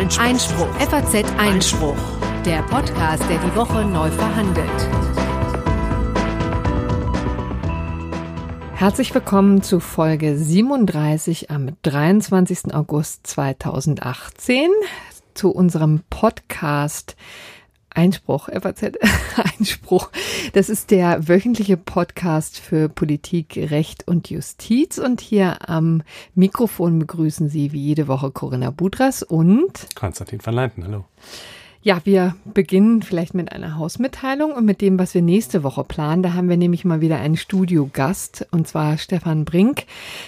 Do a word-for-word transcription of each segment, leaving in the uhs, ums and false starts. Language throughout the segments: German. Einspruch. Einspruch. F A Z Einspruch. Der Podcast, der die Woche neu verhandelt. Herzlich willkommen zu Folge siebenunddreißig am dreiundzwanzigsten August zweitausendachtzehn zu unserem Podcast Einspruch, F A Z Einspruch. Das ist der wöchentliche Podcast für Politik, Recht und Justiz. Und hier am Mikrofon begrüßen Sie wie jede Woche Corinna Budras und Konstantin van Leyen. Hallo. Ja, wir beginnen vielleicht mit einer Hausmitteilung und mit dem, was wir nächste Woche planen. Da haben wir nämlich mal wieder einen Studiogast, und zwar Stefan Brink.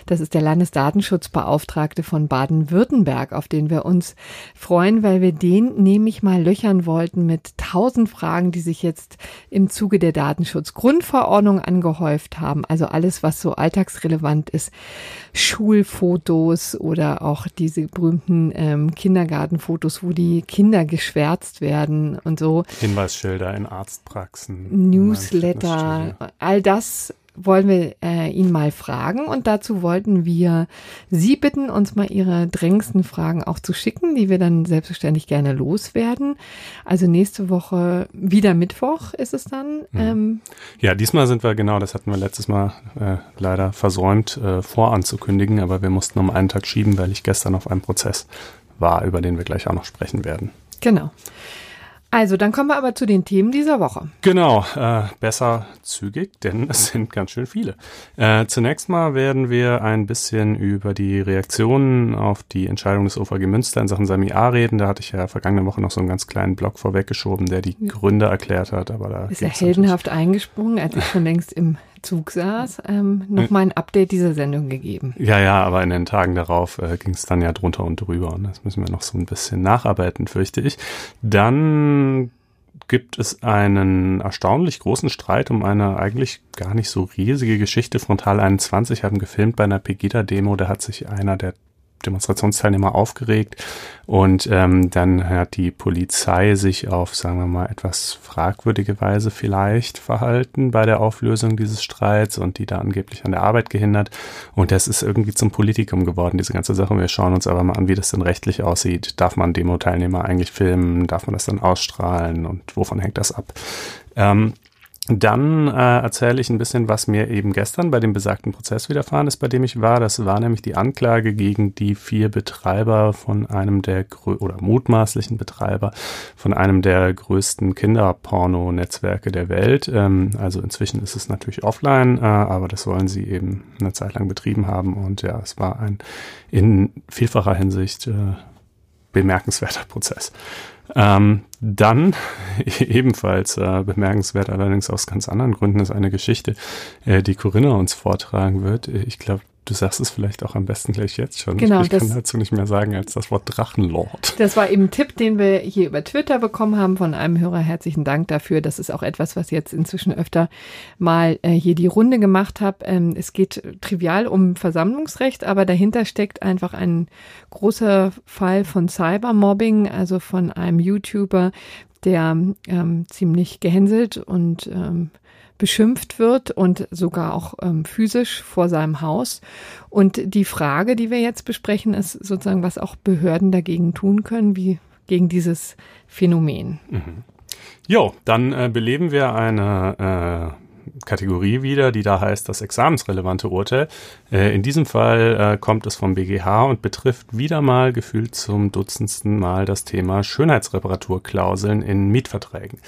Das ist der Landesdatenschutzbeauftragte von Baden-Württemberg, auf den wir uns freuen, weil wir den nämlich mal löchern wollten mit tausend Fragen, die sich jetzt im Zuge der Datenschutzgrundverordnung angehäuft haben. Also alles, was so alltagsrelevant ist, Schulfotos oder auch diese berühmten ähm, Kindergartenfotos, wo die Kinder geschwärzt werden und so. Hinweisschilder in Arztpraxen. Newsletter, all das wollen wir äh, ihn mal fragen, und dazu wollten wir Sie bitten, uns mal Ihre drängendsten Fragen auch zu schicken, die wir dann selbstverständlich gerne loswerden. Also nächste Woche wieder Mittwoch ist es dann. Ähm, ja, diesmal sind wir, genau, das hatten wir letztes Mal äh, leider versäumt, äh, voranzukündigen, aber wir mussten um einen Tag schieben, weil ich gestern auf einem Prozess war, über den wir gleich auch noch sprechen werden. Genau. Also, dann kommen wir aber zu den Themen dieser Woche. Genau, äh, besser zügig, denn es sind ganz schön viele. Äh, zunächst mal werden wir ein bisschen über die Reaktionen auf die Entscheidung des O V G Münster in Sachen Sami A reden. Da hatte ich ja vergangene Woche noch so einen ganz kleinen Blog vorweggeschoben, der die Gründe erklärt hat. Aber da ist er heldenhaft eingesprungen, als ich schon längst im Zug saß, ähm, nochmal ein Update dieser Sendung gegeben. Ja, ja, aber in den Tagen darauf äh, ging es dann ja drunter und drüber, und das müssen wir noch so ein bisschen nacharbeiten, fürchte ich. Dann gibt es einen erstaunlich großen Streit um eine eigentlich gar nicht so riesige Geschichte. Frontal einundzwanzig haben gefilmt bei einer Pegida-Demo, da hat sich einer der Demonstrationsteilnehmer aufgeregt, und ähm, dann hat die Polizei sich auf, sagen wir mal, etwas fragwürdige Weise vielleicht verhalten bei der Auflösung dieses Streits und die da angeblich an der Arbeit gehindert, und das ist irgendwie zum Politikum geworden, diese ganze Sache. Wir schauen uns aber mal an, wie das denn rechtlich aussieht. Darf man Demo-Teilnehmer eigentlich filmen? Darf man das dann ausstrahlen? Und wovon hängt das ab? Ähm, Dann äh, erzähle ich ein bisschen, was mir eben gestern bei dem besagten Prozess widerfahren ist, bei dem ich war. Das war nämlich die Anklage gegen die vier Betreiber von einem der, grö- oder mutmaßlichen Betreiber von einem der größten Kinderporno-Netzwerke der Welt. Ähm, also inzwischen ist es natürlich offline, äh, aber das sollen sie eben eine Zeit lang betrieben haben. Und ja, es war ein in vielfacher Hinsicht äh, bemerkenswerter Prozess. Ähm, dann ebenfalls äh, bemerkenswert, allerdings aus ganz anderen Gründen, ist eine Geschichte, äh, die Corinna uns vortragen wird. Ich glaube, du sagst es vielleicht auch am besten gleich jetzt schon. Genau, ich das, kann dazu nicht mehr sagen als das Wort Drachenlord. Das war eben ein Tipp, den wir hier über Twitter bekommen haben von einem Hörer. Herzlichen Dank dafür. Das ist auch etwas, was jetzt inzwischen öfter mal äh, hier die Runde gemacht habe. Ähm, es geht trivial um Versammlungsrecht, aber dahinter steckt einfach ein großer Fall von Cybermobbing, also von einem YouTuber, der ähm, ziemlich gehänselt und ähm, beschimpft wird und sogar auch ähm, physisch vor seinem Haus. Und die Frage, die wir jetzt besprechen, ist sozusagen, was auch Behörden dagegen tun können, wie gegen dieses Phänomen. Mhm. Jo, dann äh, beleben wir eine äh Kategorie wieder, die da heißt das examensrelevante Urteil. Äh, in diesem Fall äh, kommt es vom B G H und betrifft wieder mal gefühlt zum dutzendsten Mal das Thema Schönheitsreparaturklauseln in Mietverträgen.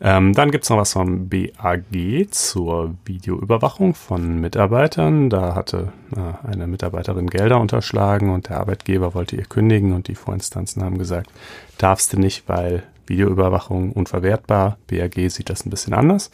Ähm, dann gibt es noch was vom B A G zur Videoüberwachung von Mitarbeitern. Da hatte äh, eine Mitarbeiterin Gelder unterschlagen und der Arbeitgeber wollte ihr kündigen, und die Vorinstanzen haben gesagt, darfst du nicht, weil Videoüberwachung unverwertbar. B A G sieht das ein bisschen anders.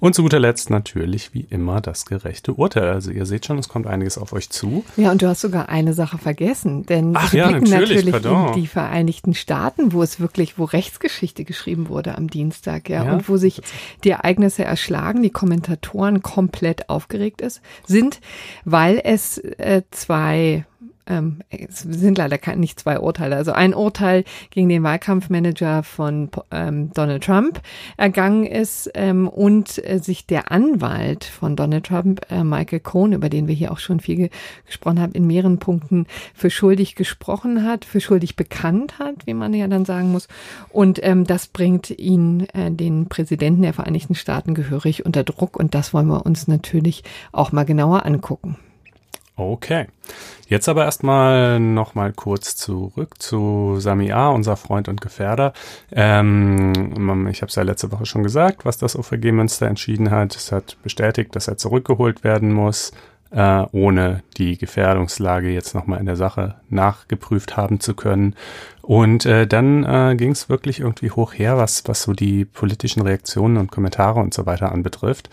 Und zu guter Letzt natürlich wie immer das gerechte Urteil. Also ihr seht schon, es kommt einiges auf euch zu. Ja, und du hast sogar eine Sache vergessen, denn Ach, wir ja, blicken natürlich, natürlich in die Vereinigten Staaten, wo es wirklich, wo Rechtsgeschichte geschrieben wurde am Dienstag, ja, ja und wo sich die Ereignisse erschlagen, die Kommentatoren komplett aufgeregt ist, sind, weil es äh, zwei ähm, es sind leider kein, nicht zwei Urteile, also ein Urteil gegen den Wahlkampfmanager von ähm, Donald Trump ergangen ist ähm, und äh, sich der Anwalt von Donald Trump, äh, Michael Cohen, über den wir hier auch schon viel ge- gesprochen haben, in mehreren Punkten für schuldig gesprochen hat, für schuldig bekannt hat, wie man ja dann sagen muss. Und ähm, das bringt ihn, äh, den Präsidenten der Vereinigten Staaten, gehörig unter Druck. Und das wollen wir uns natürlich auch mal genauer angucken. Okay. Jetzt aber erstmal nochmal kurz zurück zu Sami A., unser Freund und Gefährder. Ähm, ich habe es ja letzte Woche schon gesagt, was das O V G Münster entschieden hat. Es hat bestätigt, dass er zurückgeholt werden muss, äh, ohne die Gefährdungslage jetzt nochmal in der Sache nachgeprüft haben zu können. Und äh, dann äh, ging es wirklich irgendwie hoch her, was, was so die politischen Reaktionen und Kommentare und so weiter anbetrifft.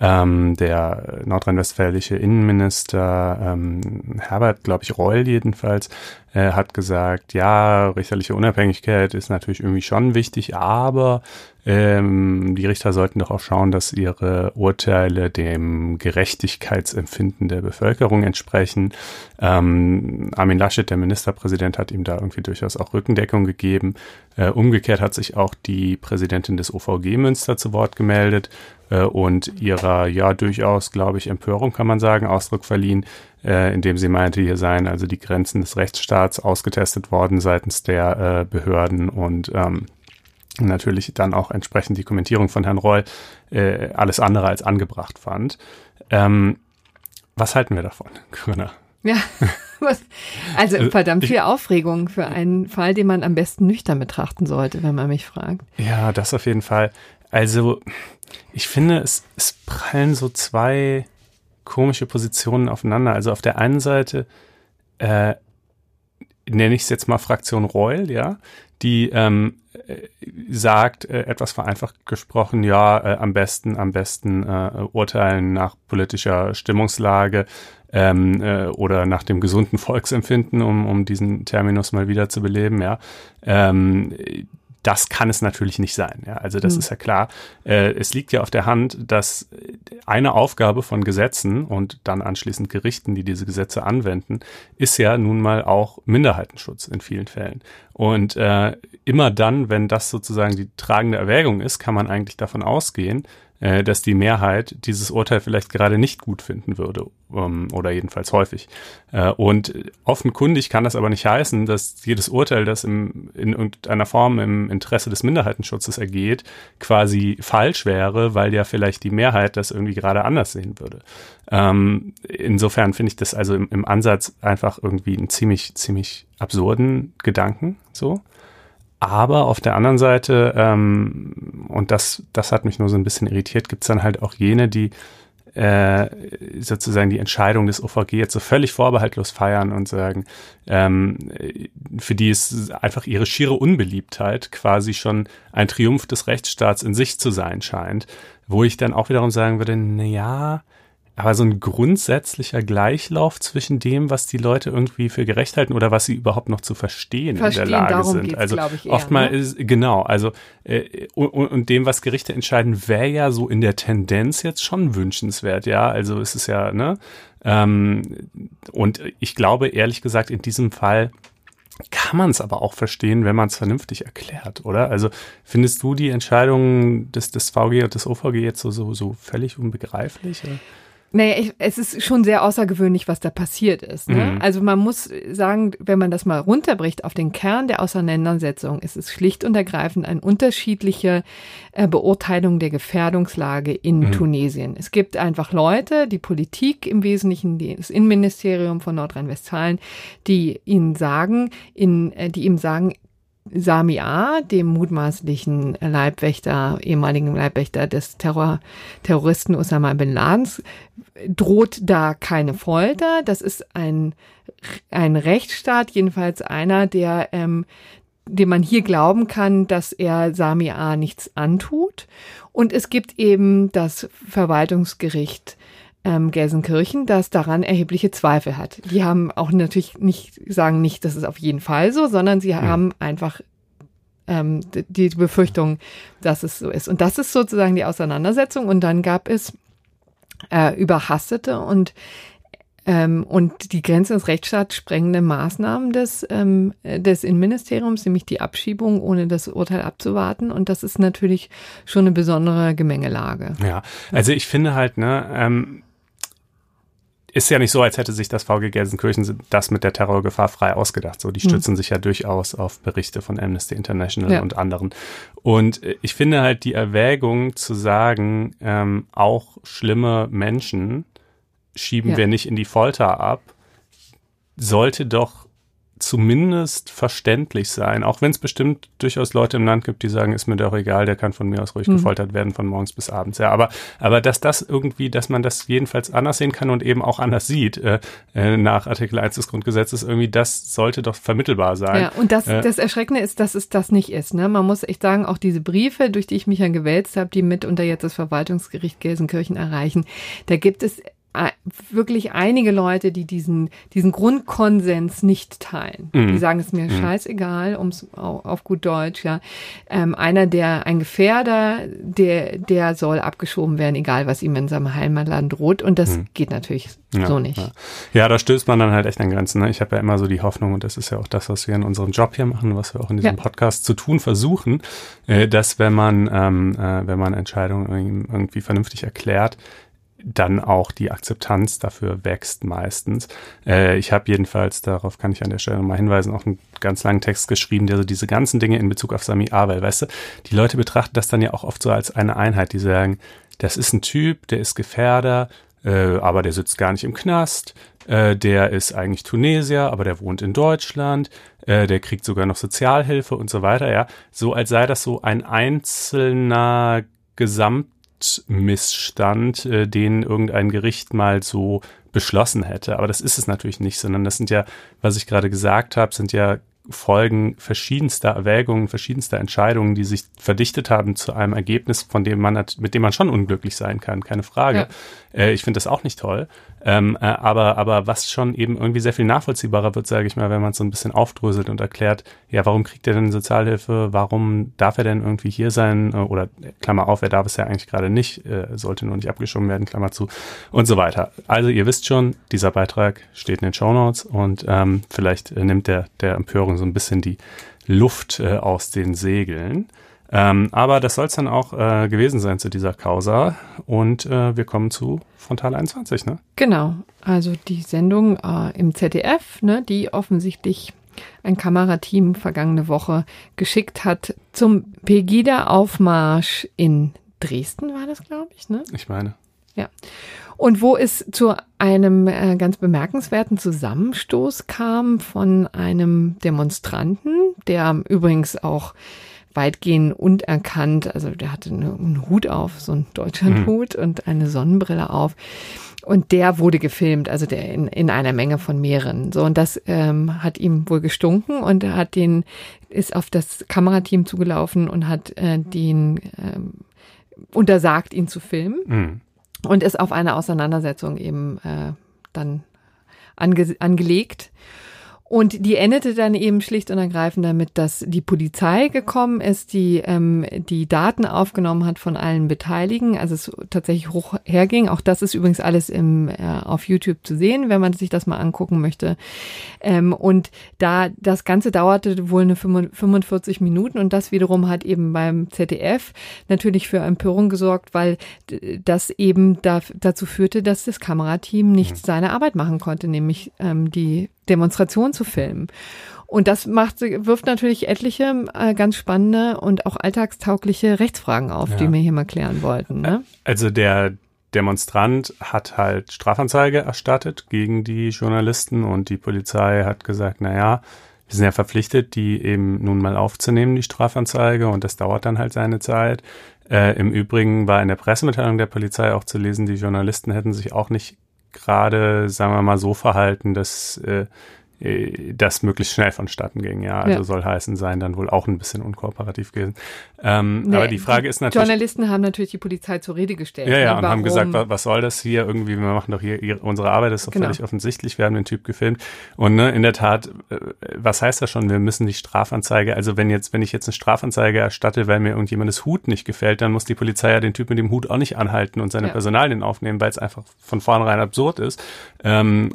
Ähm, der nordrhein-westfälische Innenminister ähm, Herbert, glaube ich, Reul jedenfalls, äh, hat gesagt, ja, richterliche Unabhängigkeit ist natürlich irgendwie schon wichtig, aber ähm, die Richter sollten doch auch schauen, dass ihre Urteile dem Gerechtigkeitsempfinden der Bevölkerung entsprechen. Ähm, Armin Laschet, der Ministerpräsident, hat ihm da irgendwie durchaus auch Rückendeckung gegeben. Äh, umgekehrt hat sich auch die Präsidentin des O V G Münster zu Wort gemeldet und ihrer, ja, durchaus, glaube ich, Empörung, kann man sagen, Ausdruck verliehen, äh, indem sie meinte, hier seien also die Grenzen des Rechtsstaats ausgetestet worden seitens der äh, Behörden und ähm, natürlich dann auch entsprechend die Kommentierung von Herrn Reul äh, alles andere als angebracht fand. Ähm, was halten wir davon, Corinna? Ja, was? Also verdammt viel Aufregung für einen Fall, den man am besten nüchtern betrachten sollte, wenn man mich fragt. Ja, das auf jeden Fall. Also, ich finde, es, es prallen so zwei komische Positionen aufeinander. Also auf der einen Seite äh, nenne ich es jetzt mal Fraktion Reul, ja, die ähm, äh, sagt, äh, etwas vereinfacht gesprochen, ja, äh, am besten, am besten äh, urteilen nach politischer Stimmungslage ähm, äh, oder nach dem gesunden Volksempfinden, um, um diesen Terminus mal wieder zu beleben, ja. Ähm, Das kann es natürlich nicht sein. Ja, also das mhm. ist ja klar. Äh, es liegt ja auf der Hand, dass eine Aufgabe von Gesetzen und dann anschließend Gerichten, die diese Gesetze anwenden, ist ja nun mal auch Minderheitenschutz in vielen Fällen. Und äh, immer dann, wenn das sozusagen die tragende Erwägung ist, kann man eigentlich davon ausgehen, äh, dass die Mehrheit dieses Urteil vielleicht gerade nicht gut finden würde ähm, oder jedenfalls häufig. Äh, und offenkundig kann das aber nicht heißen, dass jedes Urteil, das im, in irgendeiner Form im Interesse des Minderheitenschutzes ergeht, quasi falsch wäre, weil ja vielleicht die Mehrheit das irgendwie gerade anders sehen würde. Ähm, insofern finde ich das also im, im Ansatz einfach irgendwie einen ziemlich, ziemlich absurden Gedanken, so. Aber auf der anderen Seite, ähm, und das, das hat mich nur so ein bisschen irritiert, gibt es dann halt auch jene, die äh, sozusagen die Entscheidung des O V G jetzt so völlig vorbehaltlos feiern und sagen, ähm, für die ist einfach ihre schiere Unbeliebtheit quasi schon ein Triumph des Rechtsstaats in sich zu sein scheint, wo ich dann auch wiederum sagen würde, na ja, aber so ein grundsätzlicher Gleichlauf zwischen dem, was die Leute irgendwie für gerecht halten oder was sie überhaupt noch zu verstehen, verstehen in der Lage darum sind. Geht's, also glaub ich eher, oftmal ne? ist, genau, also äh, und, und dem, was Gerichte entscheiden, wäre ja so in der Tendenz jetzt schon wünschenswert, ja. Also es ist ja, ne? Ähm, und ich glaube, ehrlich gesagt, in diesem Fall kann man es aber auch verstehen, wenn man es vernünftig erklärt, oder? Also findest du die Entscheidungen des, des V G und des O V G jetzt so, so, so völlig unbegreiflich? Oder? Naja, ich, es ist schon sehr außergewöhnlich, was da passiert ist. Ne? Mhm. Also man muss sagen, wenn man das mal runterbricht auf den Kern der Auseinandersetzung, ist es schlicht und ergreifend eine unterschiedliche äh, Beurteilung der Gefährdungslage in mhm. Tunesien. Es gibt einfach Leute, die Politik im Wesentlichen, die, das Innenministerium von Nordrhein-Westfalen, die ihnen sagen, in, äh, die ihm sagen, Sami A., dem mutmaßlichen Leibwächter, ehemaligen Leibwächter des Terror, Terroristen Osama bin Ladens, droht da keine Folter. Das ist ein, ein Rechtsstaat, jedenfalls einer, der, ähm, dem man hier glauben kann, dass er Sami A. nichts antut. Und es gibt eben das Verwaltungsgericht Ähm, Gelsenkirchen, das daran erhebliche Zweifel hat. Die haben auch natürlich nicht, sagen nicht, das ist auf jeden Fall so, sondern sie haben einfach ähm, die Befürchtung, dass es so ist. Und das ist sozusagen die Auseinandersetzung. Und dann gab es äh, überhastete und Ähm, und die Grenzen des Rechtsstaats sprengenden Maßnahmen des, ähm, des Innenministeriums, nämlich die Abschiebung, ohne das Urteil abzuwarten. Und das ist natürlich schon eine besondere Gemengelage. Ja, also ich finde halt, ne, ähm, ist ja nicht so, als hätte sich das V G Gelsenkirchen das mit der Terrorgefahr frei ausgedacht. So, die stützen mhm. sich ja durchaus auf Berichte von Amnesty International ja. und anderen. Und ich finde halt die Erwägung zu sagen, ähm, auch schlimme Menschen schieben ja. wir nicht in die Folter ab, sollte doch zumindest verständlich sein, auch wenn es bestimmt durchaus Leute im Land gibt, die sagen, ist mir doch egal, der kann von mir aus ruhig mhm. gefoltert werden von morgens bis abends. Ja, aber, aber dass das irgendwie, dass man das jedenfalls anders sehen kann und eben auch anders sieht, äh, nach Artikel eins des Grundgesetzes, irgendwie, das sollte doch vermittelbar sein. Ja, und das, äh, das Erschreckende ist, dass es das nicht ist. Ne? Man muss echt sagen, auch diese Briefe, durch die ich mich ja gewälzt habe, die mitunter jetzt das Verwaltungsgericht Gelsenkirchen erreichen, da gibt es wirklich einige Leute, die diesen, diesen Grundkonsens nicht teilen. Mm. Die sagen, es ist mir mm. scheißegal, um's auf gut Deutsch, ja. Ähm, einer, der, ein Gefährder, der, der soll abgeschoben werden, egal was ihm in seinem Heimatland droht. Und das mm. geht natürlich ja, so nicht. Ja. ja, da stößt man dann halt echt an Grenzen. Ne? Ich habe ja immer so die Hoffnung, und das ist ja auch das, was wir in unserem Job hier machen, was wir auch in diesem ja. Podcast zu tun versuchen, äh, dass wenn man, ähm, äh, wenn man Entscheidungen irgendwie vernünftig erklärt, dann auch die Akzeptanz dafür wächst meistens. Äh, ich habe jedenfalls, darauf kann ich an der Stelle nochmal hinweisen, auch einen ganz langen Text geschrieben, der so diese ganzen Dinge in Bezug auf Sami A, weil, weißt du, die Leute betrachten das dann ja auch oft so als eine Einheit, die sagen, das ist ein Typ, der ist Gefährder, äh, aber der sitzt gar nicht im Knast, äh, der ist eigentlich Tunesier, aber der wohnt in Deutschland, äh, der kriegt sogar noch Sozialhilfe und so weiter, ja. So als sei das so ein einzelner Gesamt Missstand, äh, den irgendein Gericht mal so beschlossen hätte. Aber das ist es natürlich nicht, sondern das sind ja, was ich gerade gesagt habe, sind ja Folgen verschiedenster Erwägungen, verschiedenster Entscheidungen, die sich verdichtet haben zu einem Ergebnis, von dem man hat, mit dem man schon unglücklich sein kann, keine Frage. Ja. Äh, ich finde das auch nicht toll. Ähm, äh, aber, aber was schon eben irgendwie sehr viel nachvollziehbarer wird, sage ich mal, wenn man es so ein bisschen aufdröselt und erklärt, ja, warum kriegt er denn Sozialhilfe, warum darf er denn irgendwie hier sein, oder Klammer auf, er darf es ja eigentlich gerade nicht, äh, sollte nur nicht abgeschoben werden, Klammer zu und so weiter. Also ihr wisst schon, dieser Beitrag steht in den Shownotes und ähm, vielleicht äh, nimmt der, der Empörung so ein bisschen die Luft äh, aus den Segeln. Ähm, aber das soll es dann auch äh, gewesen sein zu dieser Causa. Und äh, wir kommen zu Frontal einundzwanzig, ne? Genau, also die Sendung äh, im Z D F, ne, die offensichtlich ein Kamerateam vergangene Woche geschickt hat zum Pegida-Aufmarsch in Dresden, war das, glaube ich, ne? Ich meine. Ja. Und wo es zu einem äh, ganz bemerkenswerten Zusammenstoß kam von einem Demonstranten, der übrigens auch weitgehend unerkannt, also der hatte eine, einen Hut auf, so einen Deutschlandhut mhm. und eine Sonnenbrille auf. Und der wurde gefilmt, also der in, in einer Menge von mehreren. So, und das ähm, hat ihm wohl gestunken und er hat den, ist auf das Kamerateam zugelaufen und hat äh, den äh, untersagt, ihn zu filmen. Mhm. Und ist auf eine Auseinandersetzung eben äh, dann ange- angelegt. Und die endete dann eben schlicht und ergreifend damit, dass die Polizei gekommen ist, die ähm, die Daten aufgenommen hat von allen Beteiligten, also es tatsächlich hoch herging. Auch das ist übrigens alles im äh, auf YouTube zu sehen, wenn man sich das mal angucken möchte. Ähm, und da das Ganze dauerte wohl eine fünfundvierzig Minuten und das wiederum hat eben beim Z D F natürlich für Empörung gesorgt, weil d- das eben da, dazu führte, dass das Kamerateam nicht seine Arbeit machen konnte, nämlich ähm, die Demonstration zu filmen. Und das macht, wirft natürlich etliche äh, ganz spannende und auch alltagstaugliche Rechtsfragen auf, ja. die wir hier mal klären wollten. Ne? Also der Demonstrant hat halt Strafanzeige erstattet gegen die Journalisten und die Polizei hat gesagt, naja, wir sind ja verpflichtet, die eben nun mal aufzunehmen, die Strafanzeige, und das dauert dann halt seine Zeit. Äh, im Übrigen war in der Pressemitteilung der Polizei auch zu lesen, die Journalisten hätten sich auch nicht gerade, sagen wir mal, so verhalten, dass äh, das möglichst schnell vonstatten ging. Ja, also ja. soll heißen, seien dann wohl auch ein bisschen unkooperativ gewesen. Ähm, nee, aber die Frage die ist natürlich... Journalisten haben natürlich die Polizei zur Rede gestellt. Ja, ja, und warum? Haben gesagt, was, was soll das hier irgendwie? Wir machen doch hier, hier unsere Arbeit, das ist doch genau. völlig offensichtlich. Wir haben den Typ gefilmt. Und ne, in der Tat, was heißt das schon? Wir müssen die Strafanzeige, also wenn jetzt, wenn ich jetzt eine Strafanzeige erstatte, weil mir irgendjemandes Hut nicht gefällt, dann muss die Polizei ja den Typ mit dem Hut auch nicht anhalten und seine ja. Personalien aufnehmen, weil es einfach von vornherein absurd ist. Ähm,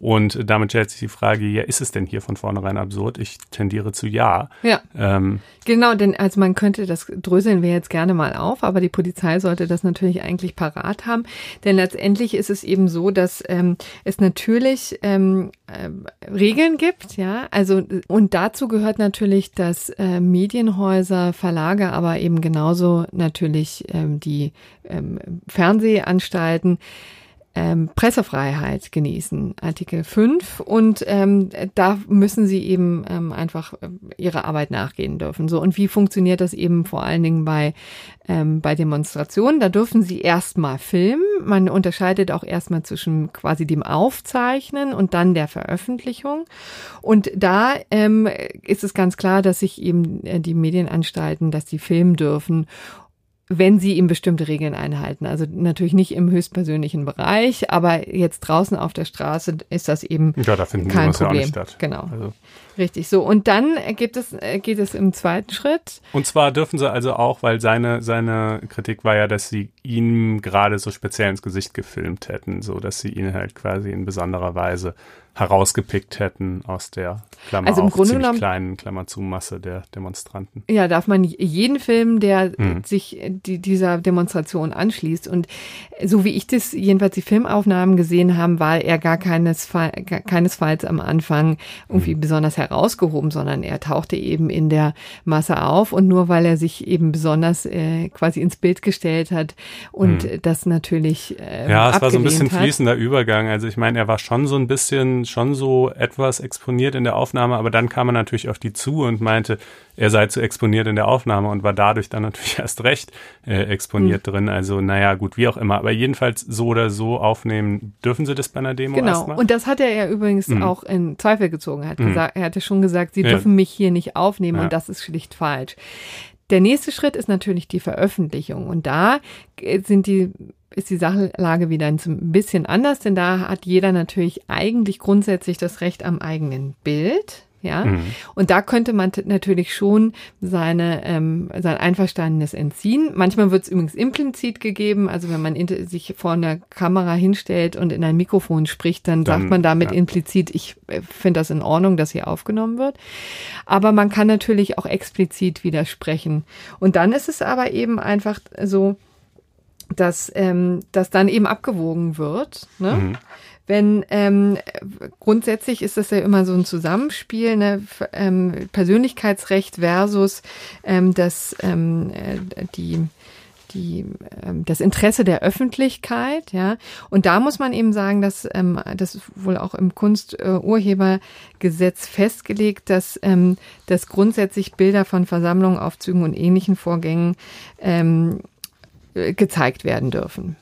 und damit stellt sich die Frage, ja, ist es denn hier von vornherein absurd? Ich tendiere zu ja. Ja, ähm, genau, denn also man könnte, das dröseln wir jetzt gerne mal auf, aber die Polizei sollte das natürlich eigentlich parat haben, denn letztendlich ist es eben so, dass ähm, es natürlich ähm, äh, Regeln gibt, ja, also und dazu gehört natürlich, dass äh, Medienhäuser, Verlage, aber eben genauso natürlich ähm, die ähm, Fernsehanstalten, Ähm, Pressefreiheit genießen, Artikel fünf, und ähm, da müssen sie eben ähm, einfach ihrer Arbeit nachgehen dürfen. So, und wie funktioniert das eben vor allen Dingen bei ähm, bei Demonstrationen? Da dürfen sie erstmal filmen. Man unterscheidet auch erstmal zwischen quasi dem Aufzeichnen und dann der Veröffentlichung. Und da ähm, ist es ganz klar, dass sich eben die Medienanstalten, dass sie filmen dürfen, wenn sie eben bestimmte Regeln einhalten. Also natürlich nicht im höchstpersönlichen Bereich, aber jetzt draußen auf der Straße ist das eben kein Problem. Ja, da finden wir uns ja auch nicht statt. Genau. Also. Richtig, so. Und dann geht es, geht es im zweiten Schritt. Und zwar dürfen sie also auch, weil seine, seine Kritik war ja, dass sie ihm gerade so speziell ins Gesicht gefilmt hätten, so dass sie ihn halt quasi in besonderer Weise herausgepickt hätten aus der Klammer also im auf Grunde ziemlich genommen, kleinen Klammer zu Masse der Demonstranten. Ja, darf man jeden Film, der mhm. sich die, dieser Demonstration anschließt. Und so wie ich das, jedenfalls die Filmaufnahmen gesehen haben, war er gar keinesfalls, keinesfalls am Anfang irgendwie mhm. besonders herausgehoben, sondern er tauchte eben in der Masse auf. Und nur weil er sich eben besonders äh, quasi ins Bild gestellt hat und mhm. das natürlich äh, ja, es war so ein bisschen hat. Fließender Übergang. Also ich meine, er war schon so ein bisschen schon so etwas exponiert in der Aufnahme, aber dann kam er natürlich auf die zu und meinte, er sei zu exponiert in der Aufnahme und war dadurch dann natürlich erst recht äh, exponiert mhm. drin. Also naja, gut, wie auch immer. Aber jedenfalls so oder so aufnehmen, dürfen sie das bei einer Demo erstmal? Genau, und das hat er ja übrigens mhm. auch in Zweifel gezogen. Hat mhm. gesagt, er hatte schon gesagt, sie ja. dürfen mich hier nicht aufnehmen ja. und das ist schlicht falsch. Der nächste Schritt ist natürlich die Veröffentlichung und da sind die ist die Sachlage wieder ein bisschen anders, denn da hat jeder natürlich eigentlich grundsätzlich das Recht am eigenen Bild, ja. Mhm. Und da könnte man t- natürlich schon seine, ähm, sein Einverständnis entziehen. Manchmal wird es übrigens implizit gegeben, also wenn man in- sich vor einer Kamera hinstellt und in ein Mikrofon spricht, dann, dann sagt man damit ja. implizit, ich äh, finde das in Ordnung, dass hier aufgenommen wird. Aber man kann natürlich auch explizit widersprechen. Und dann ist es aber eben einfach so, dass ähm, das dann eben abgewogen wird, ne? Mhm. Wenn ähm, grundsätzlich ist das ja immer so ein Zusammenspiel, ne? F- ähm, Persönlichkeitsrecht versus ähm, das ähm, die Die, das Interesse der Öffentlichkeit, ja. Und da muss man eben sagen, dass ähm, das wohl auch im Kunsturhebergesetz festgelegt, dass, ähm, dass grundsätzlich Bilder von Versammlungen, Aufzügen und ähnlichen Vorgängen ähm, gezeigt werden dürfen.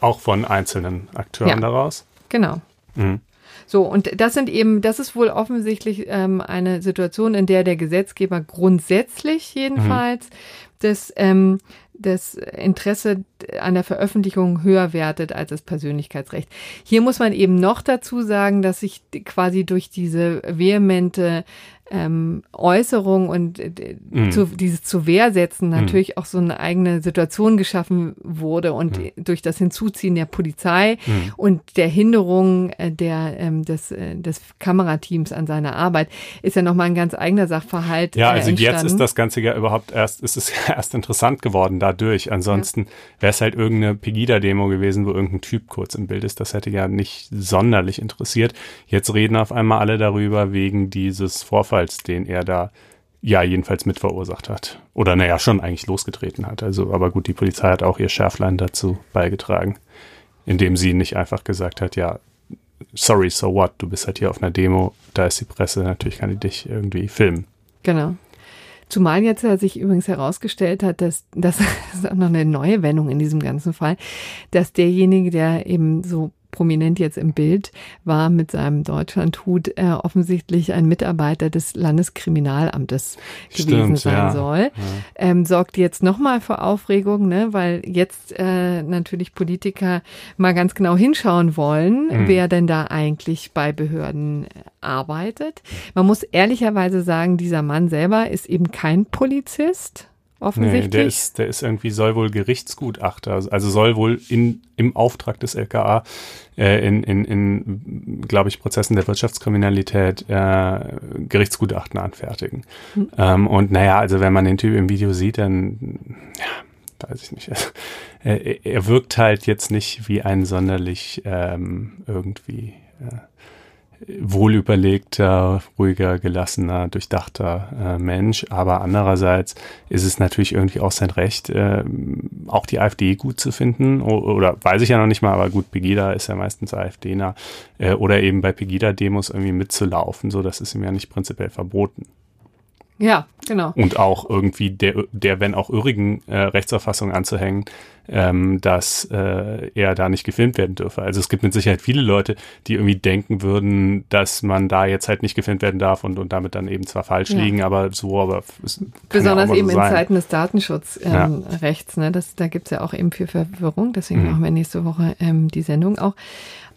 Auch von einzelnen Akteuren ja, daraus? Genau. Mhm. So, und das sind eben, das ist wohl offensichtlich ähm, eine Situation, in der der Gesetzgeber grundsätzlich jedenfalls mhm. das, ähm, das Interesse an der Veröffentlichung höher wertet als das Persönlichkeitsrecht. Hier muss man eben noch dazu sagen, dass sich quasi durch diese vehemente ähm, Äußerung und äh, mhm. zu, dieses Zuwehrsetzen natürlich mhm. auch so eine eigene Situation geschaffen wurde und mhm. durch das Hinzuziehen der Polizei mhm. und der Hinderung äh, der, ähm, des, äh, des Kamerateams an seiner Arbeit ist ja nochmal ein ganz eigener Sachverhalt. Ja, also äh, jetzt ist das Ganze ja überhaupt erst, ist es ja erst interessant geworden dadurch. Ansonsten ja. wäre es halt irgendeine Pegida-Demo gewesen, wo irgendein Typ kurz im Bild ist. Das hätte ja nicht sonderlich interessiert. Jetzt reden auf einmal alle darüber wegen dieses Vorfalls, den er da ja jedenfalls mit verursacht hat. Oder naja, schon eigentlich losgetreten hat. Also, aber gut, die Polizei hat auch ihr Schärflein dazu beigetragen, indem sie nicht einfach gesagt hat, ja, sorry, so what, du bist halt hier auf einer Demo, da ist die Presse, natürlich kann die dich irgendwie filmen. Genau. Zumal jetzt ja sich übrigens herausgestellt hat, dass, das ist auch noch eine neue Wendung in diesem ganzen Fall, dass derjenige, der eben so prominent jetzt im Bild war mit seinem Deutschlandhut äh, offensichtlich ein Mitarbeiter des Landeskriminalamtes Stimmt, gewesen sein ja. soll. Ja. Ähm, sorgt jetzt nochmal für Aufregung, ne, weil jetzt äh, natürlich Politiker mal ganz genau hinschauen wollen, mhm. wer denn da eigentlich bei Behörden arbeitet. Man muss ehrlicherweise sagen, dieser Mann selber ist eben kein Polizist. Offensichtlich. Nee, der ist, der ist irgendwie, soll wohl Gerichtsgutachter, also soll wohl in, im Auftrag des L K A äh, in, in, in glaube ich, Prozessen der Wirtschaftskriminalität äh, Gerichtsgutachten anfertigen. Hm. Ähm, und naja, also wenn man den Typ im Video sieht, dann, ja, weiß ich nicht. Also, äh, er wirkt halt jetzt nicht wie ein sonderlich ähm, irgendwie äh, wohlüberlegter, ruhiger, gelassener, durchdachter äh, Mensch. Aber andererseits ist es natürlich irgendwie auch sein Recht, äh, auch die A f D gut zu finden. O- oder weiß ich ja noch nicht mal, aber gut, Pegida ist ja meistens AfDner. Äh, oder eben bei Pegida-Demos irgendwie mitzulaufen. So, das ist ihm ja nicht prinzipiell verboten. Ja, genau. Und auch irgendwie der, der wenn auch irrigen äh, Rechtsauffassung anzuhängen, ähm, dass äh, er da nicht gefilmt werden dürfe. Also es gibt mit Sicherheit viele Leute, die irgendwie denken würden, dass man da jetzt halt nicht gefilmt werden darf und, und damit dann eben zwar falsch ja. liegen, aber so, aber es besonders ja eben so in Zeiten des Datenschutzrechts, ähm, ja. ne, das, da gibt's ja auch eben viel Verwirrung, deswegen mhm. machen wir nächste Woche ähm, die Sendung auch.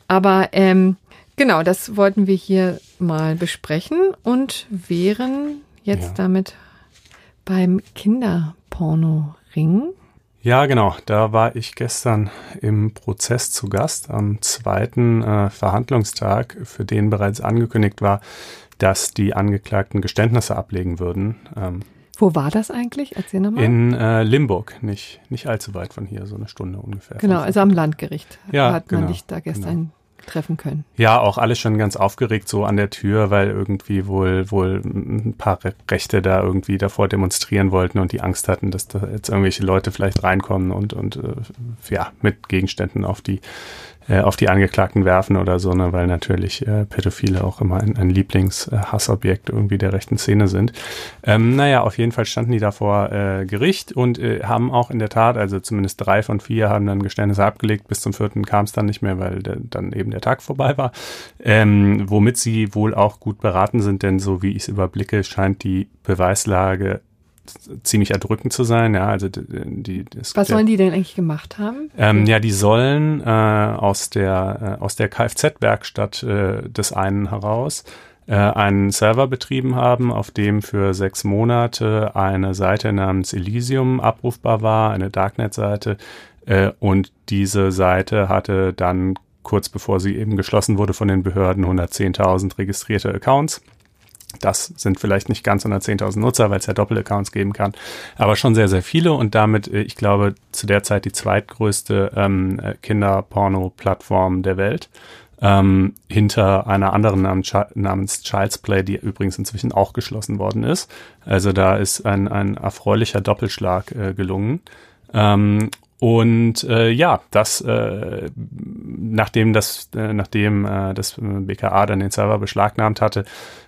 Aber ähm, genau, das wollten wir hier mal besprechen und wären jetzt ja. damit beim Kinderporno-Ring. Ja, genau. Da war ich gestern im Prozess zu Gast am zweiten äh, Verhandlungstag, für den bereits angekündigt war, dass die Angeklagten Geständnisse ablegen würden. Ähm, Wo war das eigentlich? Erzähl nochmal. In äh, Limburg, nicht, nicht allzu weit von hier, so eine Stunde ungefähr. Genau, also am Landgericht ja, hat man genau, dich da gestern genau. treffen können. Ja, auch alle schon ganz aufgeregt so an der Tür, weil irgendwie wohl wohl ein paar Rechte da irgendwie davor demonstrieren wollten und die Angst hatten, dass da jetzt irgendwelche Leute vielleicht reinkommen und und äh, ja, mit Gegenständen auf die äh, auf die Angeklagten werfen oder so, ne, weil natürlich äh, Pädophile auch immer ein, ein Lieblingshassobjekt irgendwie der rechten Szene sind. Ähm, naja, auf jeden Fall standen die da vor äh, Gericht und äh, haben auch in der Tat, also zumindest drei von vier haben dann Geständnisse abgelegt, bis zum vierten kam es dann nicht mehr, weil der, dann eben der Tag vorbei war, ähm, womit sie wohl auch gut beraten sind, denn so wie ich es überblicke, scheint die Beweislage ziemlich erdrückend zu sein. Ja, also die, das Was sollen ja, die denn eigentlich gemacht haben? Ähm, ja, die sollen äh, aus der, äh, aus der Kfz-Werkstatt äh, des einen heraus äh, einen Server betrieben haben, auf dem für sechs Monate eine Seite namens Elysium abrufbar war, eine Darknet-Seite äh, und diese Seite hatte dann kurz bevor sie eben geschlossen wurde von den Behörden, hundertzehntausend registrierte Accounts. Das sind vielleicht nicht ganz hundertzehntausend Nutzer, weil es ja Doppelaccounts geben kann, aber schon sehr, sehr viele und damit, ich glaube, zu der Zeit die zweitgrößte ähm, Kinderporno-Plattform der Welt. Ähm, hinter einer anderen namens Child's Play, die übrigens inzwischen auch geschlossen worden ist. Also da ist ein, ein erfreulicher Doppelschlag äh, gelungen. Ähm, Und äh, ja, das äh, nachdem das äh, nachdem äh, das B K A dann den Server beschlagnahmt hatte,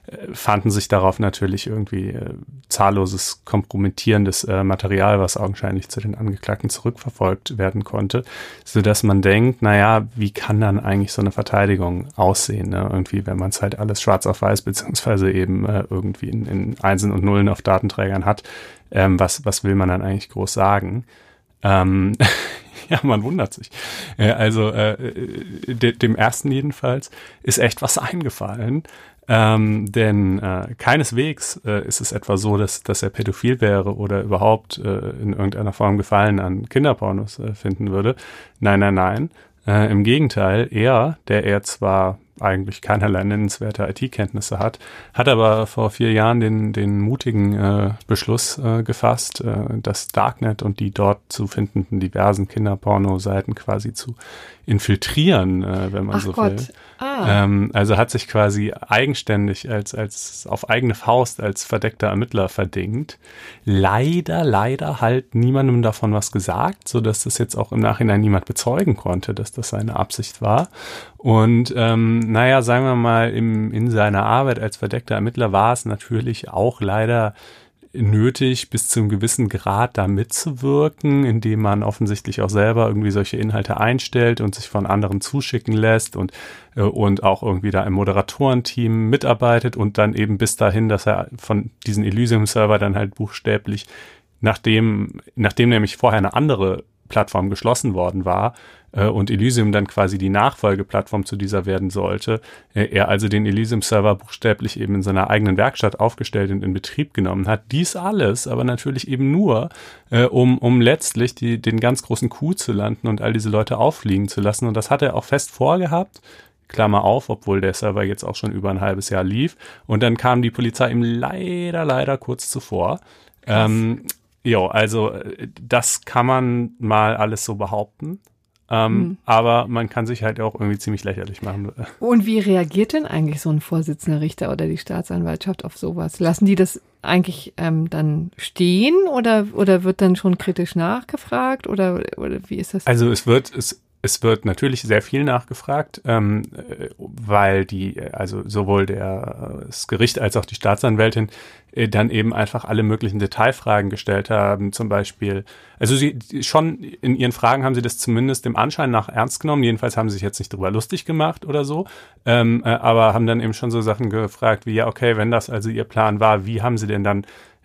äh, fanden sich darauf natürlich irgendwie äh, zahlloses kompromittierendes äh, Material, was augenscheinlich zu den Angeklagten zurückverfolgt werden konnte, so dass man denkt, naja, wie kann dann eigentlich so eine Verteidigung aussehen, ne? Irgendwie, wenn man es halt alles schwarz auf weiß beziehungsweise eben äh, irgendwie in, in Einsen und Nullen auf Datenträgern hat, ähm, was was will man dann eigentlich groß sagen? Ähm, ja, man wundert sich. Äh, also äh, de- dem ersten jedenfalls ist echt was eingefallen. Ähm, denn äh, keineswegs äh, ist es etwa so, dass, dass er pädophil wäre oder überhaupt äh, in irgendeiner Form Gefallen an Kinderpornos äh, finden würde. Nein, nein, nein. Äh, im Gegenteil, er, der er zwar eigentlich keinerlei nennenswerte I T-Kenntnisse hat, hat aber vor vier Jahren den, den mutigen äh, Beschluss äh, gefasst, äh, das Darknet und die dort zu findenden diversen Kinderporno-Seiten quasi zu infiltrieren, äh, wenn man Ach so Gott. will. Ah. Ähm, also hat sich quasi eigenständig als, als auf eigene Faust als verdeckter Ermittler verdingt. Leider, leider halt niemandem davon was gesagt, sodass das jetzt auch im Nachhinein niemand bezeugen konnte, dass das seine Absicht war. Und ähm, naja, sagen wir mal, im, in seiner Arbeit als verdeckter Ermittler war es natürlich auch leider nötig, bis zu einem gewissen Grad da mitzuwirken, indem man offensichtlich auch selber irgendwie solche Inhalte einstellt und sich von anderen zuschicken lässt und, äh, und auch irgendwie da im Moderatorenteam mitarbeitet und dann eben bis dahin, dass er von diesem Elysium-Server dann halt buchstäblich, nachdem, nachdem nämlich vorher eine andere Plattform geschlossen worden war, und Elysium dann quasi die Nachfolgeplattform zu dieser werden sollte, er also den Elysium-Server buchstäblich eben in seiner eigenen Werkstatt aufgestellt und in Betrieb genommen hat. Dies alles aber natürlich eben nur, äh, um, um letztlich die, den ganz großen Coup zu landen und all diese Leute auffliegen zu lassen. Und das hat er auch fest vorgehabt, Klammer auf, obwohl der Server jetzt auch schon über ein halbes Jahr lief. Und dann kam die Polizei ihm leider, leider kurz zuvor. Ähm, jo, also das kann man mal alles so behaupten. Ähm, mhm. Aber man kann sich halt auch irgendwie ziemlich lächerlich machen. Und wie reagiert denn eigentlich so ein Vorsitzender Richter oder die Staatsanwaltschaft auf sowas? Lassen die das eigentlich ähm, dann stehen oder, oder wird dann schon kritisch nachgefragt oder, oder wie ist das? Also es wird, es, es wird natürlich sehr viel nachgefragt, ähm, weil die, also sowohl der, das Gericht als auch die Staatsanwältin dann eben einfach alle möglichen Detailfragen gestellt haben, zum Beispiel, also sie schon in ihren Fragen haben sie das zumindest dem Anschein nach ernst genommen, jedenfalls haben sie sich jetzt nicht drüber lustig gemacht oder so, ähm, äh, aber haben dann eben schon so Sachen gefragt wie, ja okay, wenn das also ihr Plan war, wie haben sie denn dann,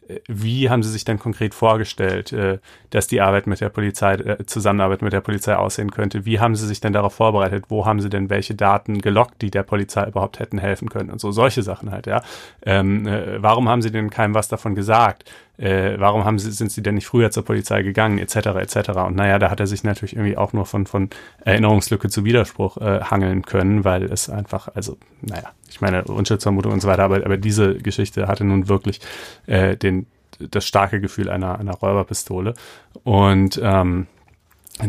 äh, wie haben sie sich dann konkret vorgestellt, äh, dass die Arbeit mit der Polizei, äh, Zusammenarbeit mit der Polizei aussehen könnte, wie haben sie sich denn darauf vorbereitet, wo haben sie denn welche Daten gelockt, die der Polizei überhaupt hätten helfen können und so, solche Sachen halt, ja, ähm, äh, warum haben sie denn keinem was davon gesagt, äh, warum haben sie, sind sie denn nicht früher zur Polizei gegangen, et cetera, et cetera. Und naja, da hat er sich natürlich irgendwie auch nur von, von Erinnerungslücke zu Widerspruch äh, hangeln können, weil es einfach, also, naja, ich meine, Unschuldsvermutung und so weiter, aber, aber diese Geschichte hatte nun wirklich äh, den, das starke Gefühl einer, einer Räuberpistole. Und ähm,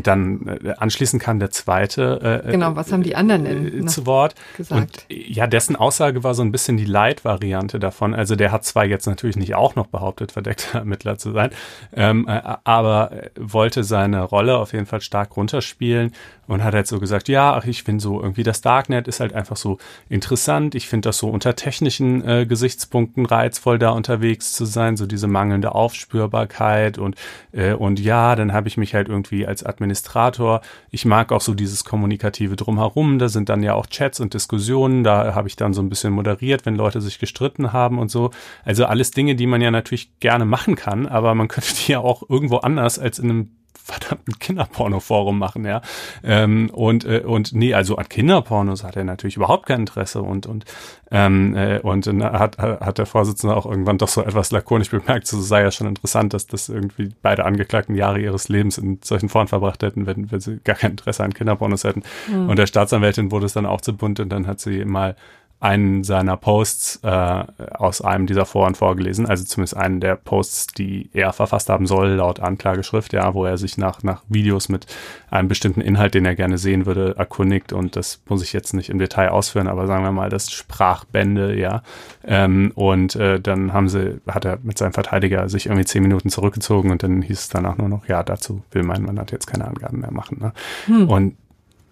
dann äh, anschließend kam der zweite äh, genau, was haben die anderen denn äh, zu Wort gesagt? Und, ja, dessen Aussage war so ein bisschen die Light-Variante davon. Also der hat zwar jetzt natürlich nicht auch noch behauptet, verdeckter Ermittler zu sein, ähm, äh, aber wollte seine Rolle auf jeden Fall stark runterspielen und hat halt so gesagt, ja, ach, ich finde so irgendwie das Darknet ist halt einfach so interessant. Ich finde das so unter technischen äh, Gesichtspunkten reizvoll, da unterwegs zu sein, so diese mangelnde Aufspürbarkeit und äh, und ja, dann habe ich mich halt irgendwie als Administrator. Ich mag auch so dieses kommunikative Drumherum, da sind dann ja auch Chats und Diskussionen, da habe ich dann so ein bisschen moderiert, wenn Leute sich gestritten haben und so. Also alles Dinge, die man ja natürlich gerne machen kann, aber man könnte die ja auch irgendwo anders als in einem verdammten Kinderporno-Forum machen, ja. Ähm, und, äh, und nee, also an Kinderpornos hat er natürlich überhaupt kein Interesse und, und, ähm, äh, und hat, hat der Vorsitzende auch irgendwann doch so etwas lakonisch bemerkt, so sei ja schon interessant, dass das irgendwie beide Angeklagten Jahre ihres Lebens in solchen Foren verbracht hätten, wenn, wenn sie gar kein Interesse an Kinderpornos hätten. Mhm. Und der Staatsanwältin wurde es dann auch zu bunt und dann hat sie mal einen seiner Posts äh, aus einem dieser Foren vorgelesen, also zumindest einen der Posts, die er verfasst haben soll, laut Anklageschrift, ja, wo er sich nach nach Videos mit einem bestimmten Inhalt, den er gerne sehen würde, erkundigt und das muss ich jetzt nicht im Detail ausführen, aber sagen wir mal, das Sprachbände, ja, ähm, und äh, dann haben sie, hat er mit seinem Verteidiger sich irgendwie zehn Minuten zurückgezogen und dann hieß es danach nur noch, ja, dazu will mein Mandat jetzt keine Angaben mehr machen, ne? Hm. Und